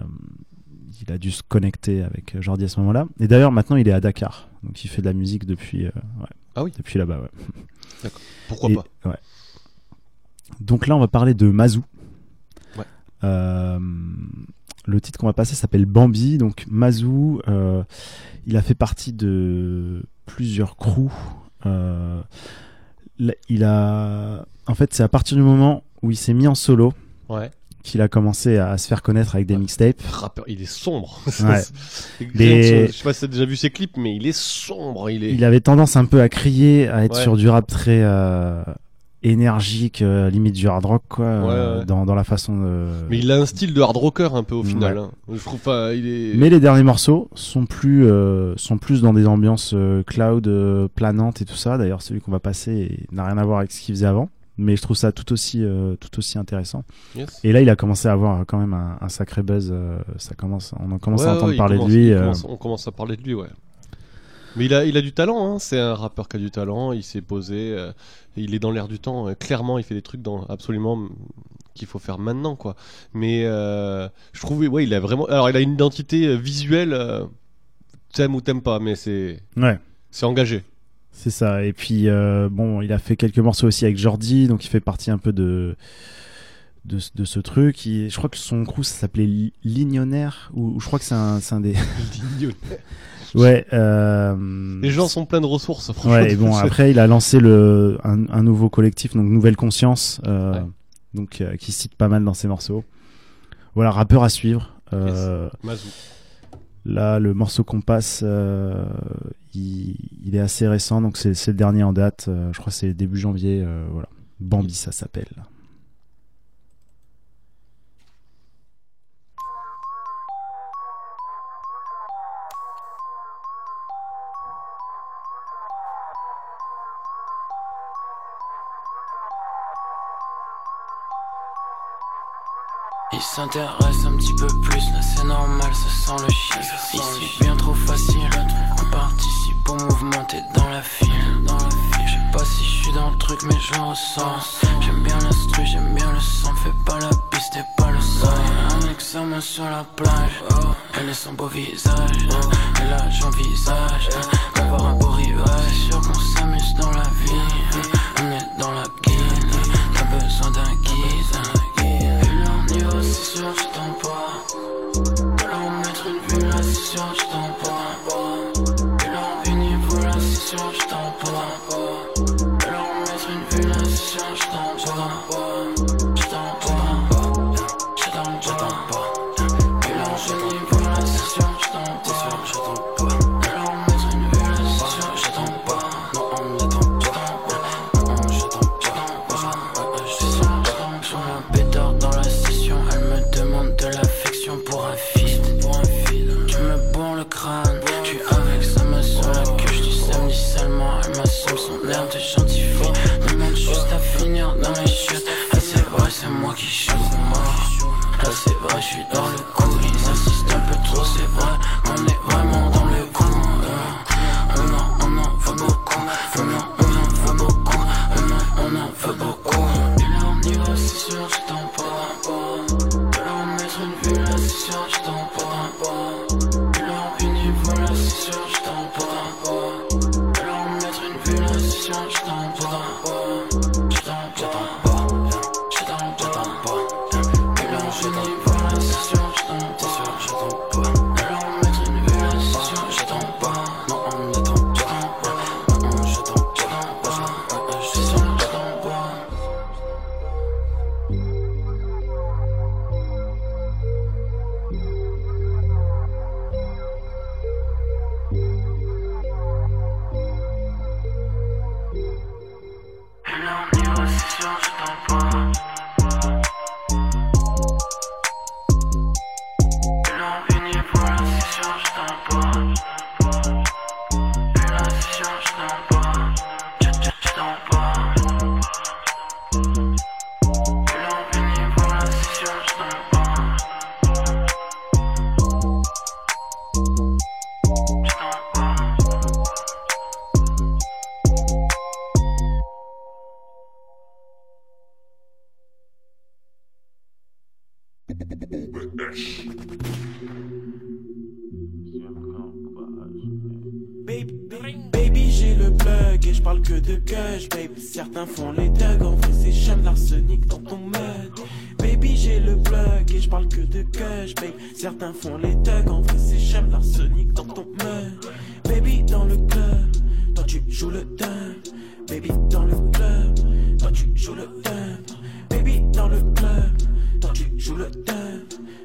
il a dû se connecter avec Jorrdee à ce moment-là. Et d'ailleurs maintenant il est à Dakar, donc il fait de la musique depuis, euh, ouais, ah oui. depuis là-bas. Ouais. D'accord, pourquoi et, pas ouais. Donc là on va parler de Mazou. Ouais. Euh, Le titre qu'on va passer s'appelle Bambi, donc Mazou. Euh, il a fait partie de plusieurs crews. Euh, il a, en fait, c'est à partir du moment où il s'est mis en solo, ouais, qu'il a commencé à se faire connaître avec des mixtapes. Rappeur, il est sombre. Ouais. Les... Je sais pas si t'as déjà vu ses clips, mais il est sombre. Il, est... il avait tendance un peu à crier, à être ouais. sur du rap très euh, énergique, euh, limite du hard rock, quoi, ouais, euh, ouais. Dans, dans la façon de. Mais il a un style de hard rocker un peu au final. Ouais. Hein. Je trouve pas. Il est... Mais les derniers morceaux sont plus euh, sont plus dans des ambiances euh, cloud euh, planantes et tout ça. D'ailleurs, celui qu'on va passer n'a rien à voir avec ce qu'il faisait avant. Mais je trouve ça tout aussi, euh, tout aussi intéressant. Yes. Et là, il a commencé à avoir quand même un, un sacré buzz. Euh, ça commence, on en commence ouais, à entendre ouais, parler commence, de lui. Euh... Commence, on commence à parler de lui, ouais. Mais il a, il a du talent, hein. C'est un rappeur qui a du talent. Il s'est posé. Euh, il est dans l'air du temps. Euh, clairement, il fait des trucs dans, absolument qu'il faut faire maintenant, quoi. Mais euh, je trouve, ouais, il a vraiment. Alors, il a une identité visuelle. Euh, t'aimes ou t'aimes pas, mais c'est. Ouais. C'est engagé. C'est ça. Et puis, euh, bon, il a fait quelques morceaux aussi avec Jorrdee, donc il fait partie un peu de, de, de ce truc. Il, je crois que son crew, ça s'appelait Lignonnaire, ou, ou je crois que c'est un, c'est un des... Lignonnaire. Ouais. Euh... Les gens sont pleins de ressources, franchement. Ouais, et bon, après, il a lancé le, un, un nouveau collectif, donc Nouvelle Conscience, euh, ouais. donc, euh, qui cite pas mal dans ses morceaux. Voilà, rappeur à suivre. Euh... Yes. Mazou. Là, le morceau qu'on passe, euh, il, il est assez récent, donc c'est, c'est le dernier en date. Euh, je crois que c'est début janvier. Euh, voilà. Bambi, ça s'appelle. Il s'intéresse un petit peu plus, là c'est normal, ça sent le shit. Ici bien trop facile, on participe au mouvement, t'es dans la file. Je sais pas si je suis dans le truc mais je le ressens. J'aime bien l'instru, j'aime bien le son, fais pas la piste, t'es pas le sang. Un examen sur la plage, elle est son beau visage. Et là j'envisage d'avoir un beau rivage. C'est sûr qu'on s'amuse dans la vie, on est dans la guide. T'as besoin d'un guise. C'est sûr, je t'envoie. De leur mettre une vue là, c'est sûr, je t'envoie. De leur vue niveau là, c'est sûr, je t'envoie. De leur mettre une vue là, c'est sûr, je t'envoie. Je t'envoie, je t'envoie, je t'envoie. De leur vue niveau là, c'est sûr, je t'envoie. Je t'envoie, de leur mettre une vue là, c'est sûr, je t'envoie. Non, on ne t'envoie, je t'envoie. Non, je t'envoie, je t'envoie. Je suis sûr, je t'envoie. Je m'en pétard dans la session. De l'affection pour un feed. Tu me bourres le crâne. Tu avec sa main sur la queue. Du samedi seulement, elle m'assomme son air de gentil fille. Demande juste à finir dans mes chutes. Là c'est vrai, c'est moi qui shoot. Là c'est vrai, je suis dans le coup. Ils insistent un peu trop, c'est vrai. On est vraiment dans le coup. On en, on en veut beaucoup. On en, on en veut beaucoup. On en, on en veut beaucoup. Et là on y va, c'est sûr, je t'en parle. C'est sûr, je t'envoie. De leur niveau là, c'est sûr, je t'envoie. De leur mettre une vue là, c'est sûr, je t'envoie. Je t'envoie, je t'envoie. De leur niveau là, c'est sûr, je t'envoie. Je t'envoie, de leur mettre une vue là, c'est sûr, je t'envoie. Non, on attend, je t'envoie. Non, je t'envoie, je t'envoie. Je suis sûr, je t'envoie. compliqué, je parle que de cash, babe. Certains font les thugs, en vrai c'est j'aime l'arsenic dans ton meuf. Baby dans le club, toi tu joues le thug. Baby dans le club, toi tu joues le thug. Baby dans le club, toi tu joues le thug.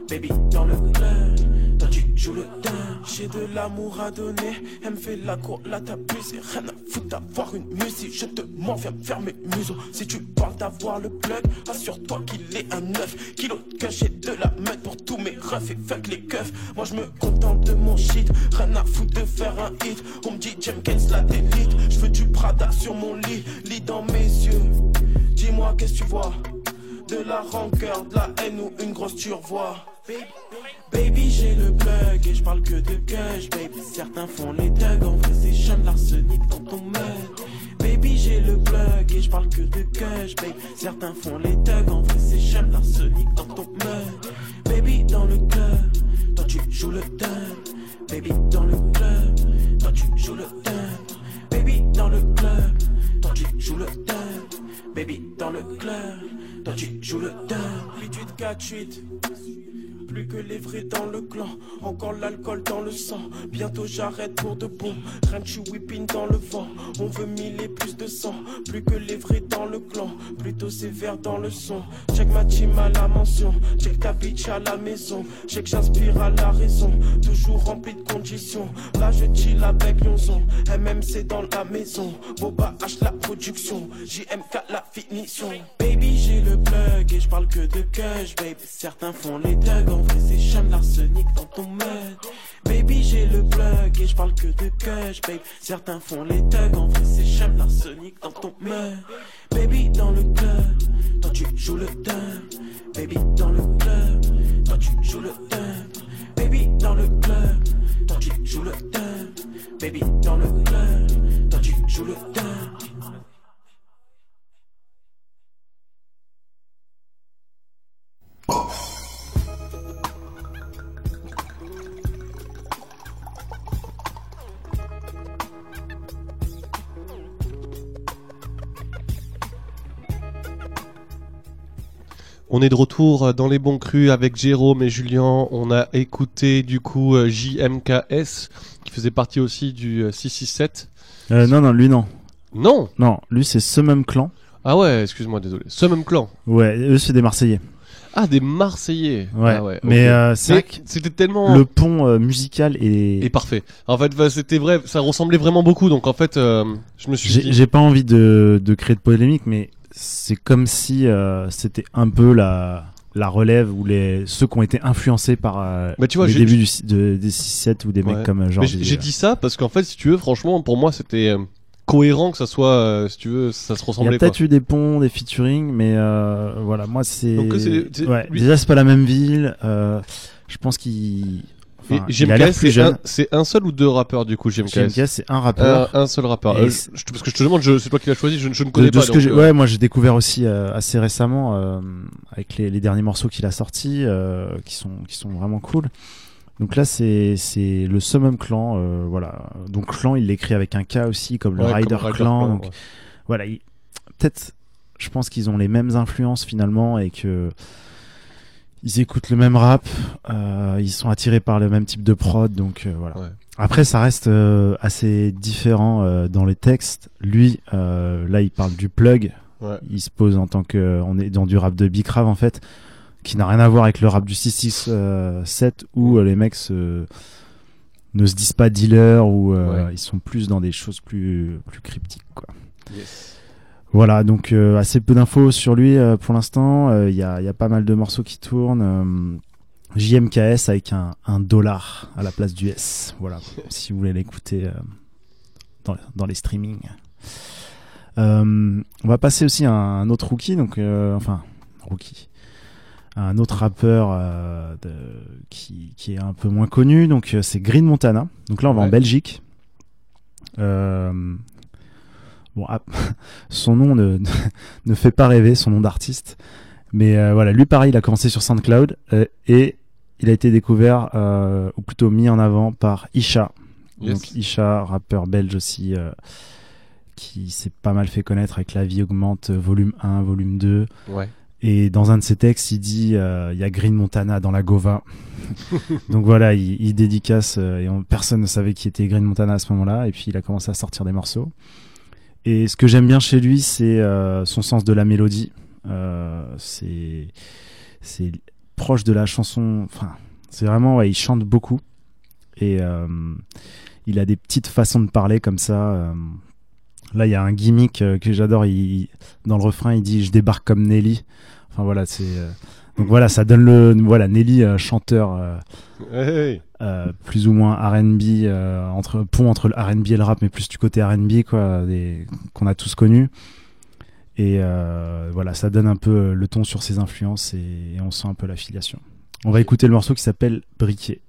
Baby dans le club, toi tu joues le thug. J'ai de l'amour à donner, elle me fait la cour, la t'abuse. Et rien à foutre d'avoir une musique, je te mens, viens me faire mes museaux. Si tu parles d'avoir le plug, assure-toi qu'il est un neuf. Kilo de cash et de la meute pour tous mes refs et fuck les keufs. Moi je me contente de mon shit, rien à foutre de faire un hit. On me dit J M K$, la délite, je veux du Prada sur mon lit. Lit dans mes yeux, dis-moi qu'est-ce que tu vois. De la rancœur, de la haine ou une grosse turvoie. Baby j'ai le plug et je parle que de cash, baby. Certains font les thugs, en vrai c'est jeune l'arsenic dans ton meuf. Baby j'ai le plug et je parle que de cash, baby. Certains font les thugs, en vrai c'est jeune l'arsenic dans ton meuf. Baby dans le club, toi tu joues le thug. Baby dans le club, toi tu joues le thug. Baby dans le club, toi tu joues le thug. Baby dans le club, toi tu joues le thug. huit huit quatre huit Plus que les vrais dans le clan, encore l'alcool dans le sang. Bientôt j'arrête pour de bon, Renchi whipping dans le vent. On veut mille et plus de sang, plus que les vrais dans le clan. Plutôt sévère dans le son, check ma team à la mention. Check ta bitch à la maison, check j'inspire à la raison. Toujours rempli de conditions, là je chill avec Lionzon. M M C dans la maison, Boba H la production, J M K la finition. Baby j'ai le plug et je parle que de cash, baby. Certains font les thugs, en vrai c'est chum l'arsenic dans ton mode. Baby j'ai le plug et je parle que de cash, babe. Certains font les thugs, en vrai c'est chum l'arsenic dans ton mode. Baby dans le club, toi tu joues le thug. Baby dans le club, toi tu joues le thug. Baby dans le club, toi tu joues le thug. Baby dans le club, toi tu joues le thug. Oh. On est de retour dans les bons crus avec Jérôme et Julien. On a écouté du coup J M K$, qui faisait partie aussi du six six sept. Euh, non, non, lui non. Non Non, lui c'est ce même clan. Ah ouais, excuse-moi, désolé. Ce même clan. Ouais, eux c'est des Marseillais. Ah, des Marseillais. Ouais, ah ouais, okay. Mais euh, c'est c'était tellement le pont euh, musical est... est parfait. En fait, c'était vrai, ça ressemblait vraiment beaucoup. Donc en fait, euh, je me suis j'ai, dit... j'ai pas envie de de créer de polémique, mais c'est comme si euh, c'était un peu la la relève ou les ceux qui ont été influencés par euh, bah, tu vois, les débuts du, de, des six sept ou des ouais. mecs comme genre. J'ai, j'ai dit ça parce qu'en fait, si tu veux, franchement, pour moi, c'était euh... cohérent que ça soit, euh, si tu veux, ça se ressemblait. Il y a peut-être quoi. eu des ponts, des featuring, mais euh, voilà, moi c'est. Donc, c'est, c'est... Ouais, lui... Déjà, c'est pas la même ville. Euh, je pense qu'il. Enfin, J M K$, c'est, un, c'est un seul ou deux rappeurs du coup. J M K$, c'est un rappeur. Euh, un seul rappeur. Euh, je, je, parce que je te demande, je, c'est toi qui l'as choisi, je, je ne connais de, pas. De ce donc, que j'ai, euh... Ouais, moi j'ai découvert aussi euh, assez récemment euh, avec les, les derniers morceaux qu'il a sortis, euh, qui sont qui sont vraiment cool. Donc là, c'est, c'est le summum clan, euh, voilà. Donc clan, il l'écrit avec un K aussi, comme le ouais, Rider comme clan. Donc ouais. voilà, il... peut-être, je pense qu'ils ont les mêmes influences finalement et que ils écoutent le même rap, euh, ils sont attirés par le même type de prod, donc euh, voilà. Ouais. Après, ça reste euh, assez différent euh, dans les textes. Lui, euh, là, il parle du plug. Ouais. Il se pose en tant que, on est dans du rap de Bicrave en fait, qui n'a rien à voir avec le rap du six six sept où euh, les mecs se... ne se disent pas dealer ou euh, ouais. ils sont plus dans des choses plus, plus cryptiques quoi. Yes. Voilà, donc euh, assez peu d'infos sur lui euh, pour l'instant. Il euh, y, a, y a pas mal de morceaux qui tournent. Euh, J M K$, avec un, un dollar à la place du S. Voilà, si vous voulez l'écouter euh, dans, dans les streamings. Euh, on va passer aussi à un autre rookie, donc euh, enfin rookie. un autre rappeur euh, de, qui, qui est un peu moins connu, donc euh, c'est Green Montana. Donc là on va ouais. en Belgique. Euh, bon, ah, son nom ne, ne, ne fait pas rêver, son nom d'artiste. Mais euh, voilà, lui pareil, il a commencé sur SoundCloud euh, et il a été découvert, euh, ou plutôt mis en avant par Isha. Yes. Donc Isha, rappeur belge aussi, euh, qui s'est pas mal fait connaître avec La Vie Augmente, volume un, volume deux. Ouais. Et dans un de ses textes, il dit euh, « Il y a Green Montana dans la Gova ». Donc voilà, il, il dédicace, euh, et on, personne ne savait qui était Green Montana à ce moment-là, et puis il a commencé à sortir des morceaux. Et ce que j'aime bien chez lui, c'est euh, son sens de la mélodie. Euh, c'est, c'est proche de la chanson, enfin, c'est vraiment, ouais, il chante beaucoup. Et euh, il a des petites façons de parler comme ça. Euh, Là, il y a un gimmick que j'adore. Il, dans le refrain, il dit « Je débarque comme Nelly ». Enfin voilà, c'est euh... donc voilà, ça donne le voilà Nelly euh, chanteur euh, hey. euh, plus ou moins R and B euh, entre pont entre le R and B et le rap, mais plus du côté R and B quoi, des, qu'on a tous connu. Et euh, voilà, ça donne un peu le ton sur ses influences et, et on sent un peu l'affiliation. On va écouter le morceau qui s'appelle « Briquet ».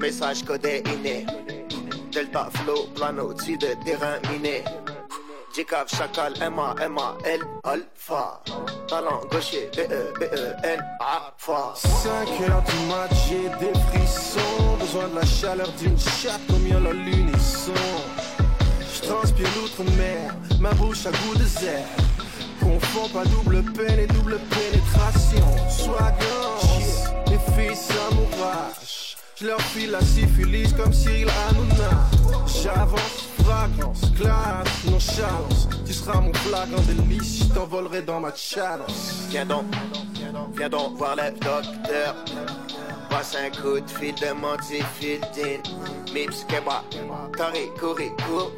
Message codé inné, Delta Flow, plano, tu de terrain miné. J-Cav, Chacal, M A, M A, L, Alpha. Talent gaucher, B-E, B-E, N, A, Fa. cinq heures du match, j'ai des frissons. Besoin de la chaleur d'une chatte, combien la lune est son. transpire l'outre-mer, ma bouche à goût de zèbre. Confond pas double peine et double pénétration. Soigance, les filles s'amouragent. Je leur file la syphilis comme Cyril Hanouna. J'avance, fragrance, classe, nonchalance. Tu seras mon flagrant délice, je t'envolerai dans ma chance. Viens donc, viens donc voir le docteur. Passe un coup de fil de Montifildine. Mips, Keba, Tari, Kori, Kour.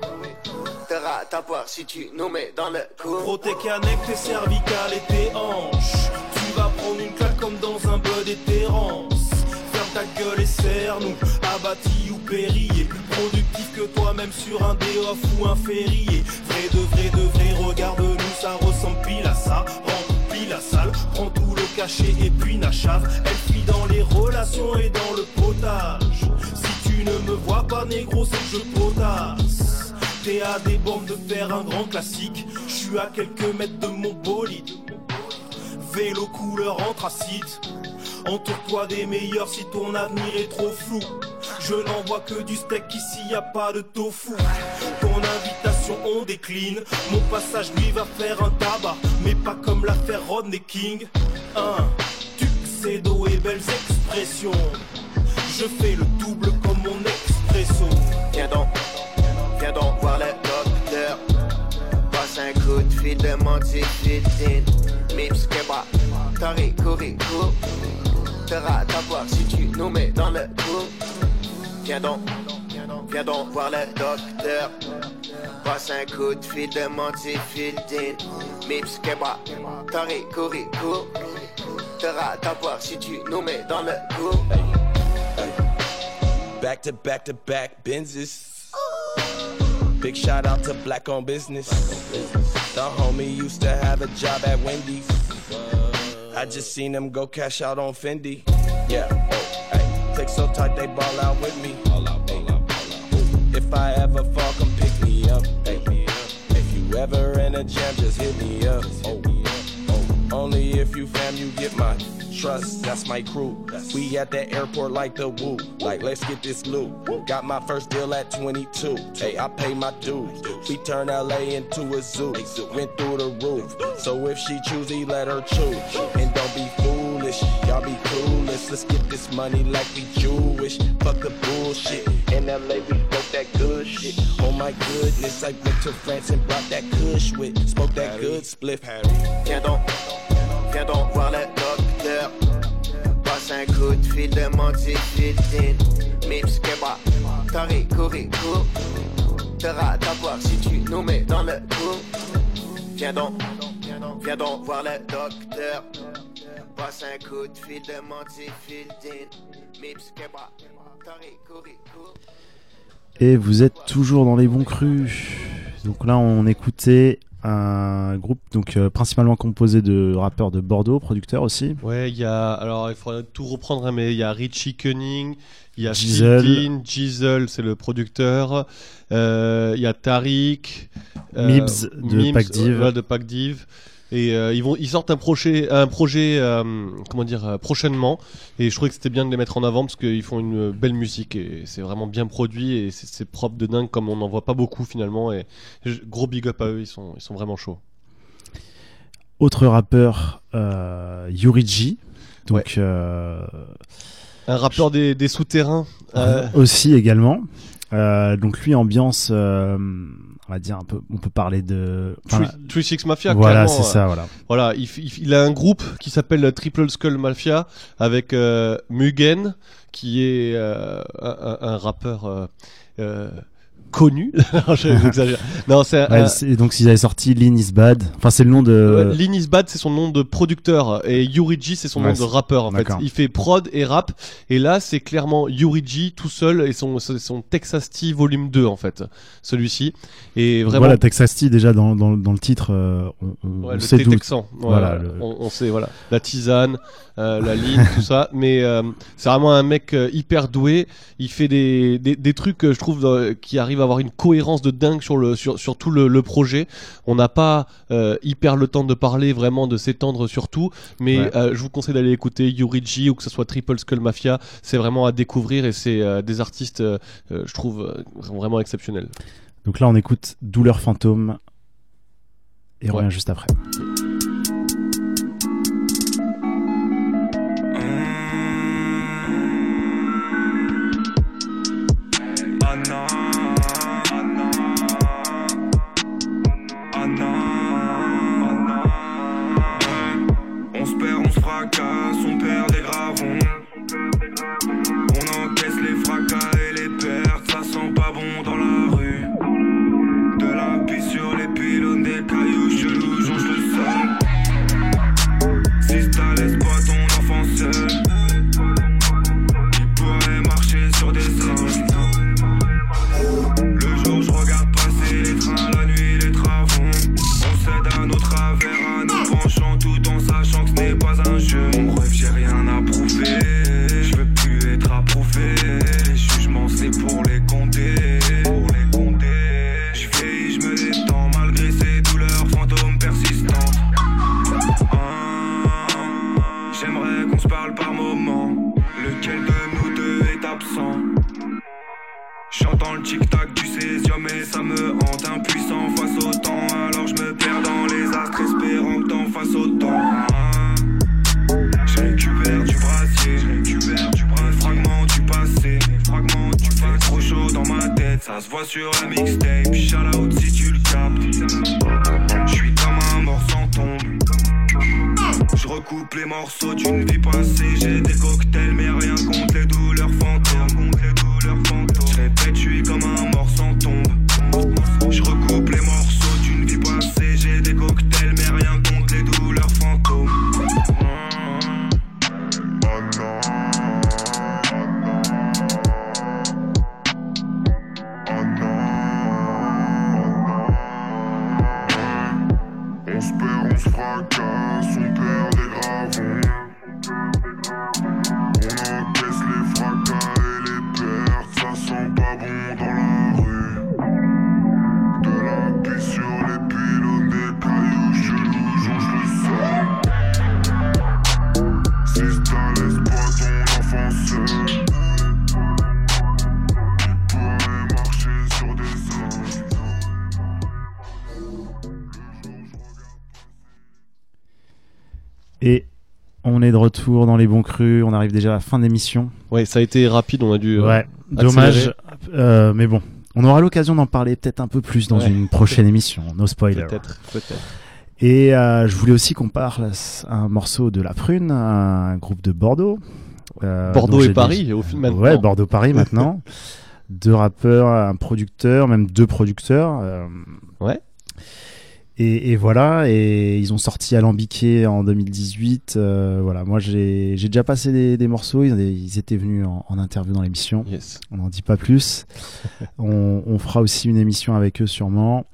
T'auras ta part si tu nous mets dans le coup. Protège connecte tes cervicales et tes hanches. Tu vas prendre une claque comme dans un bleu d'éthérance. Ferme ta gueule et serre-nous. Abattis ou péri. Et plus productif que toi-même sur un day-off ou un férié. Vrai de vrai de vrai, regarde-nous, ça ressemble pile à ça. Remplis la salle, prends tout le cachet et puis n'achave. Elle fuit dans les relations et dans le potage. Si tu ne me vois pas négro, c'est que je potasse. T'es à des bornes de faire un grand classique. Je suis à quelques mètres de mon bolide. Vélo couleur anthracite. Entoure-toi des meilleurs si ton avenir est trop flou. Je n'envoie que du steak ici, y a pas de tofu. Ton invitation on décline. Mon passage lui va faire un tabac. Mais pas comme l'affaire Rodney King. Un tuxedo et belles expressions. Je fais le double comme mon expresso. Tiens donc, viens donc voir le docteur. Passe un coup de fil de Montifildine. Mips, Keba, Tari, Kuriku. T'auras ta part si tu nous mets dans le coup. Viens donc, viens donc voir le docteur. Passe un coup de fil de Montifildine. Mips, Keba, Tari, Kuriku. T'auras ta part si tu nous mets dans le coup. Back to back to back, Benzis. Big shout out to Black on Business. The homie used to have a job at Wendy's. I just seen him go cash out on Fendi. Yeah, oh, ay, tick so tight they ball out with me. If I ever fall, come pick me up. Ay, if you ever in a jam, just hit me up. Oh, oh, only if you fam, you get my trust. That's my crew. We at the airport like the woo. Like let's get this loot. Got my first deal at twenty-two. Hey, I pay my dues. We turn L A into a zoo. Went through the roof. So if she choosy, let her choose. And don't be foolish. Y'all be clueless. Let's get this money like we Jewish. Fuck the bullshit. In L A we broke that good shit. Oh my goodness, I went to France and brought that kush with. Spoke that good spliff. Viens donc, viens donc voir le docteur. Passe un coup de fil de Montifildine. Mips, Keba, Tari, Kuriku. T'auras ta part si tu nous mets dans le coup. Viens donc, viens donc voir le docteur. Passe un coup de fil de Montifildine. Mips, Keba, Tari, Kuriku. Et vous êtes toujours dans les bons crus. Donc là, on écoutait un groupe donc euh, principalement composé de rappeurs de Bordeaux, producteurs aussi. Ouais, il y a, alors il faudrait tout reprendre hein, mais il y a Richie Cunning, il y a Diesel, Diesel c'est le producteur, il euh, y a Tariq, euh, Mibs de Mims, Pacdiv, ouais, de Pacdiv. Et euh, ils vont, ils sortent un projet, un projet, euh, comment dire, euh, prochainement. Et je trouvais que c'était bien de les mettre en avant parce qu'ils font une belle musique et c'est vraiment bien produit et c'est, c'est propre de dingue comme on n'en voit pas beaucoup finalement. Et gros big up à eux, ils sont, ils sont vraiment chauds. Autre rappeur, euh, Yuri J. Donc ouais. euh... un rappeur je... des, des souterrains euh... aussi également. Euh, donc lui ambiance. Euh... On va dire un peu, on peut parler de trente-six Mafia. Voilà, c'est euh, ça. Voilà. Voilà, il, il, il a un groupe qui s'appelle Triple Skull Mafia avec euh, Mugen, qui est euh, un, un rappeur euh, euh, connu. J'exagère. Non, c'est. Ouais, un, c'est donc ils avaient sorti Lean Is Bad. Enfin, c'est le nom de. Euh, Lean Is Bad, c'est son nom de producteur et Yuri J, c'est son ouais, nom c'est... de rappeur. En D'accord. fait, il fait prod et rap. Et là, c'est clairement Yuri J tout seul et son son Texas T Volume deux en fait, celui-ci. Et vraiment. Voilà, Texas T déjà dans dans dans le titre, euh, on, on, ouais, on le sait d'où. Texan. Voilà, voilà le... on, on sait voilà la tisane, euh, la ligne, tout ça. Mais euh, c'est vraiment un mec euh, hyper doué. Il fait des des, des trucs, euh, je trouve, euh, qui arrivent avoir une cohérence de dingue sur le sur sur tout le, le projet. On n'a pas euh, hyper le temps de parler vraiment de s'étendre sur tout, mais ouais. euh, je vous conseille d'aller écouter Yuri J ou que ce soit Triple Skull Mafia. C'est vraiment à découvrir et c'est euh, des artistes euh, je trouve euh, vraiment exceptionnels. Donc là, on écoute Douleur Fantôme et on ouais. revient juste après. De retour dans les bons crus, on arrive déjà à la fin de l'émission. Ouais, ça a été rapide, on a dû. Euh, ouais, dommage, euh, mais bon, on aura l'occasion d'en parler peut-être un peu plus dans ouais. une prochaine émission. No spoiler. Peut-être, peut-être. Et euh, je voulais aussi qu'on parle à un morceau de La Prune, un groupe de Bordeaux. Euh, Bordeaux et Paris, dit... au film maintenant. Ouais, Bordeaux-Paris maintenant. Deux rappeurs, un producteur, même deux producteurs. Euh... Ouais. Et, et voilà, et ils ont sorti Alambiqué en deux mille dix-huit. Euh, voilà, moi j'ai, j'ai déjà passé des, des morceaux. Ils, ils étaient venus en, en interview dans l'émission. Yes. On n'en dit pas plus. on, on fera aussi une émission avec eux sûrement.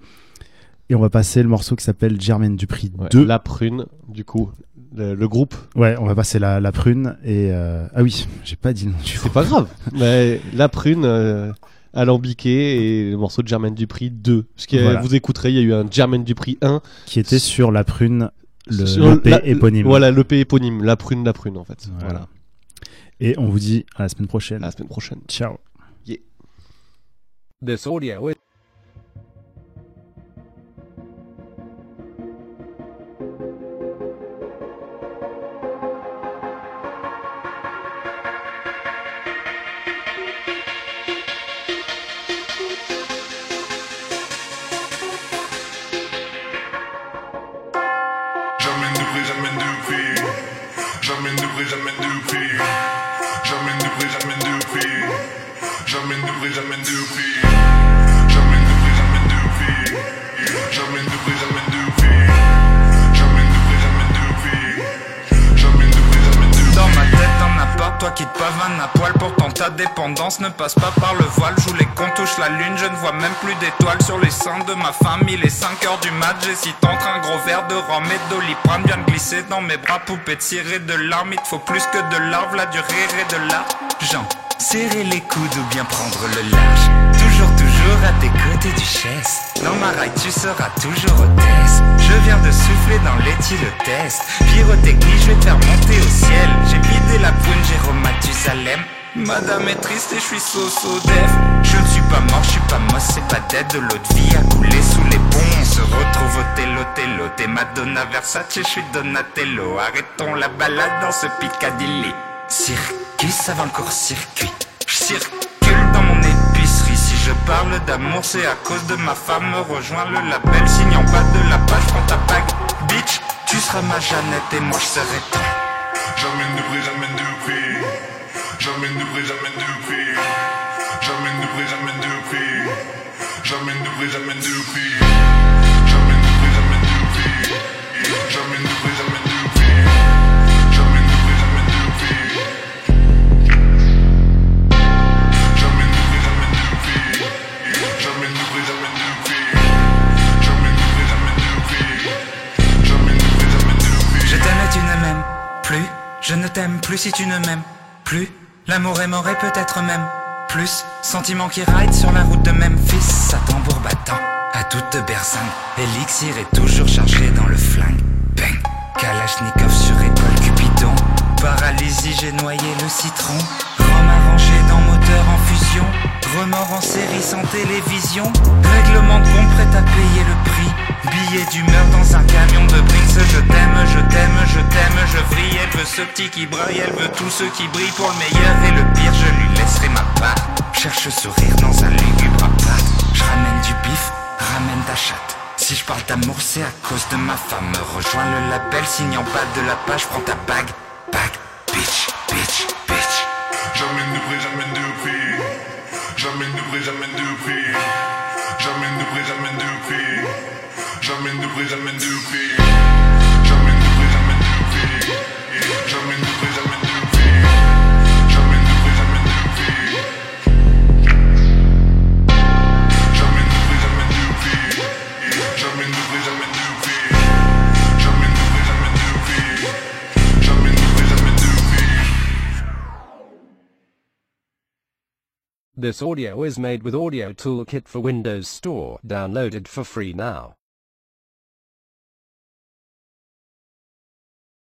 Et on va passer le morceau qui s'appelle Germaine Dupri ouais, deux. La Prune, du coup, le, le groupe. Ouais, on va passer la, la Prune. Et euh... ah oui, j'ai pas dit le nom. C'est pas grave. Mais La Prune. Euh... Alambiqué et le morceau de Germaine Dupri deux. Parce que voilà. Vous écouterez, il y a eu un Germaine Dupri un qui était sur La Prune, l'E P éponyme. Voilà, l'E P éponyme, La Prune, La Prune en fait. Voilà. Voilà. Et on vous dit à la semaine prochaine. À la semaine prochaine. Ciao. Yeah. The Soria, ouais. Dépendance ne passe pas par le voile, joue les contouches, la lune, je ne vois même plus d'étoiles sur les seins de ma femme, il est cinq heures du mat, j'hésite entre un gros verre de rhum et d'oliprane, vient de glisser dans mes bras, poupée tirée de larmes, il te faut plus que de larves, la durée et de l'argent, serrer les coudes ou bien prendre le large, toujours toujours à tes côtés duchesse, dans ma raille tu seras toujours hôtesse, je viens de souffler dans l'éthylotest, pyrotechnie je vais te faire monter au ciel, j'ai vidé la poune, Jérôme Mathusalem. Madame est triste et je suis so-so def. Je ne suis pas mort, je suis pas moche, c'est pas dead. De l'eau de vie a coulé sous les ponts. On se retrouve au Tello Tello. T'es Madonna Versace, je suis Donatello. Arrêtons la balade dans ce Piccadilly. Circus avant le court-circuit. Je circule dans mon épicerie. Si je parle d'amour, c'est à cause de ma femme. Rejoins le label, signe en bas de la page. Prends ta bague, bitch. Tu seras ma Jeannette et moi je serai toi. J'amène de prix, j'amène de prix. J'amène de prix, j'amène de prix. J'amène de prix, j'amène de prix. J'amène de prix, j'amène de prix. J'amène de prix, j'amène de prix. J'amène de prix, j'amène de prix. J'amène de prix, j'amène de prix. J'amène de prix, j'amène de prix. J'amène de prix, j'amène de prix. J'amène de prix, j'amène de prix. J'amène de prix, j'amène de prix. Je t'aime et tu ne m'aimes plus. Je ne t'aime plus si tu ne m'aimes plus. L'amour est mort et peut-être même plus. Sentiment qui ride sur la route de Memphis. À tambour battant, à toute berzingue. Elixir est toujours chargé dans le flingue. Bang, Kalachnikov sur épaule Cupidon. Paralysie, j'ai noyé le citron. Rhum arrangé dans moteur en fusion. Remords en série sans télévision. Règlement de compte prêt à payer le prix. Billet d'humeur dans un camion de Brinks. Je t'aime, je t'aime, je t'aime, je vrille. Elle veut ce petit qui braille, elle veut tout ce qui brille. Pour le meilleur et le pire, je lui laisserai ma part. Cherche sourire dans un lugubre appart. Je ramène du bif, ramène ta chatte. Si je parle d'amour, c'est à cause de ma femme. Rejoins le label, signe en bas de la page. Prends ta bague, bague, bitch, bitch, bitch. J'amène de prix, j'amène de prix. J'amène de prix, j'amène de prix. J'amène de prix, j'amène de prix. J'amène de prix, j'amène de prix. J'amène de prix, j'amène de prix. J'amène de prix, j'amène de prix. J'amène de prix, j'amène de prix. J'amène de prix, j'amène de prix. J'amène de prix, j'amène de prix. J'amène de prix, j'amène de prix. J'amène de prix, j'amène de prix. This audio is made with Audio Toolkit for Windows Store, downloaded for free now.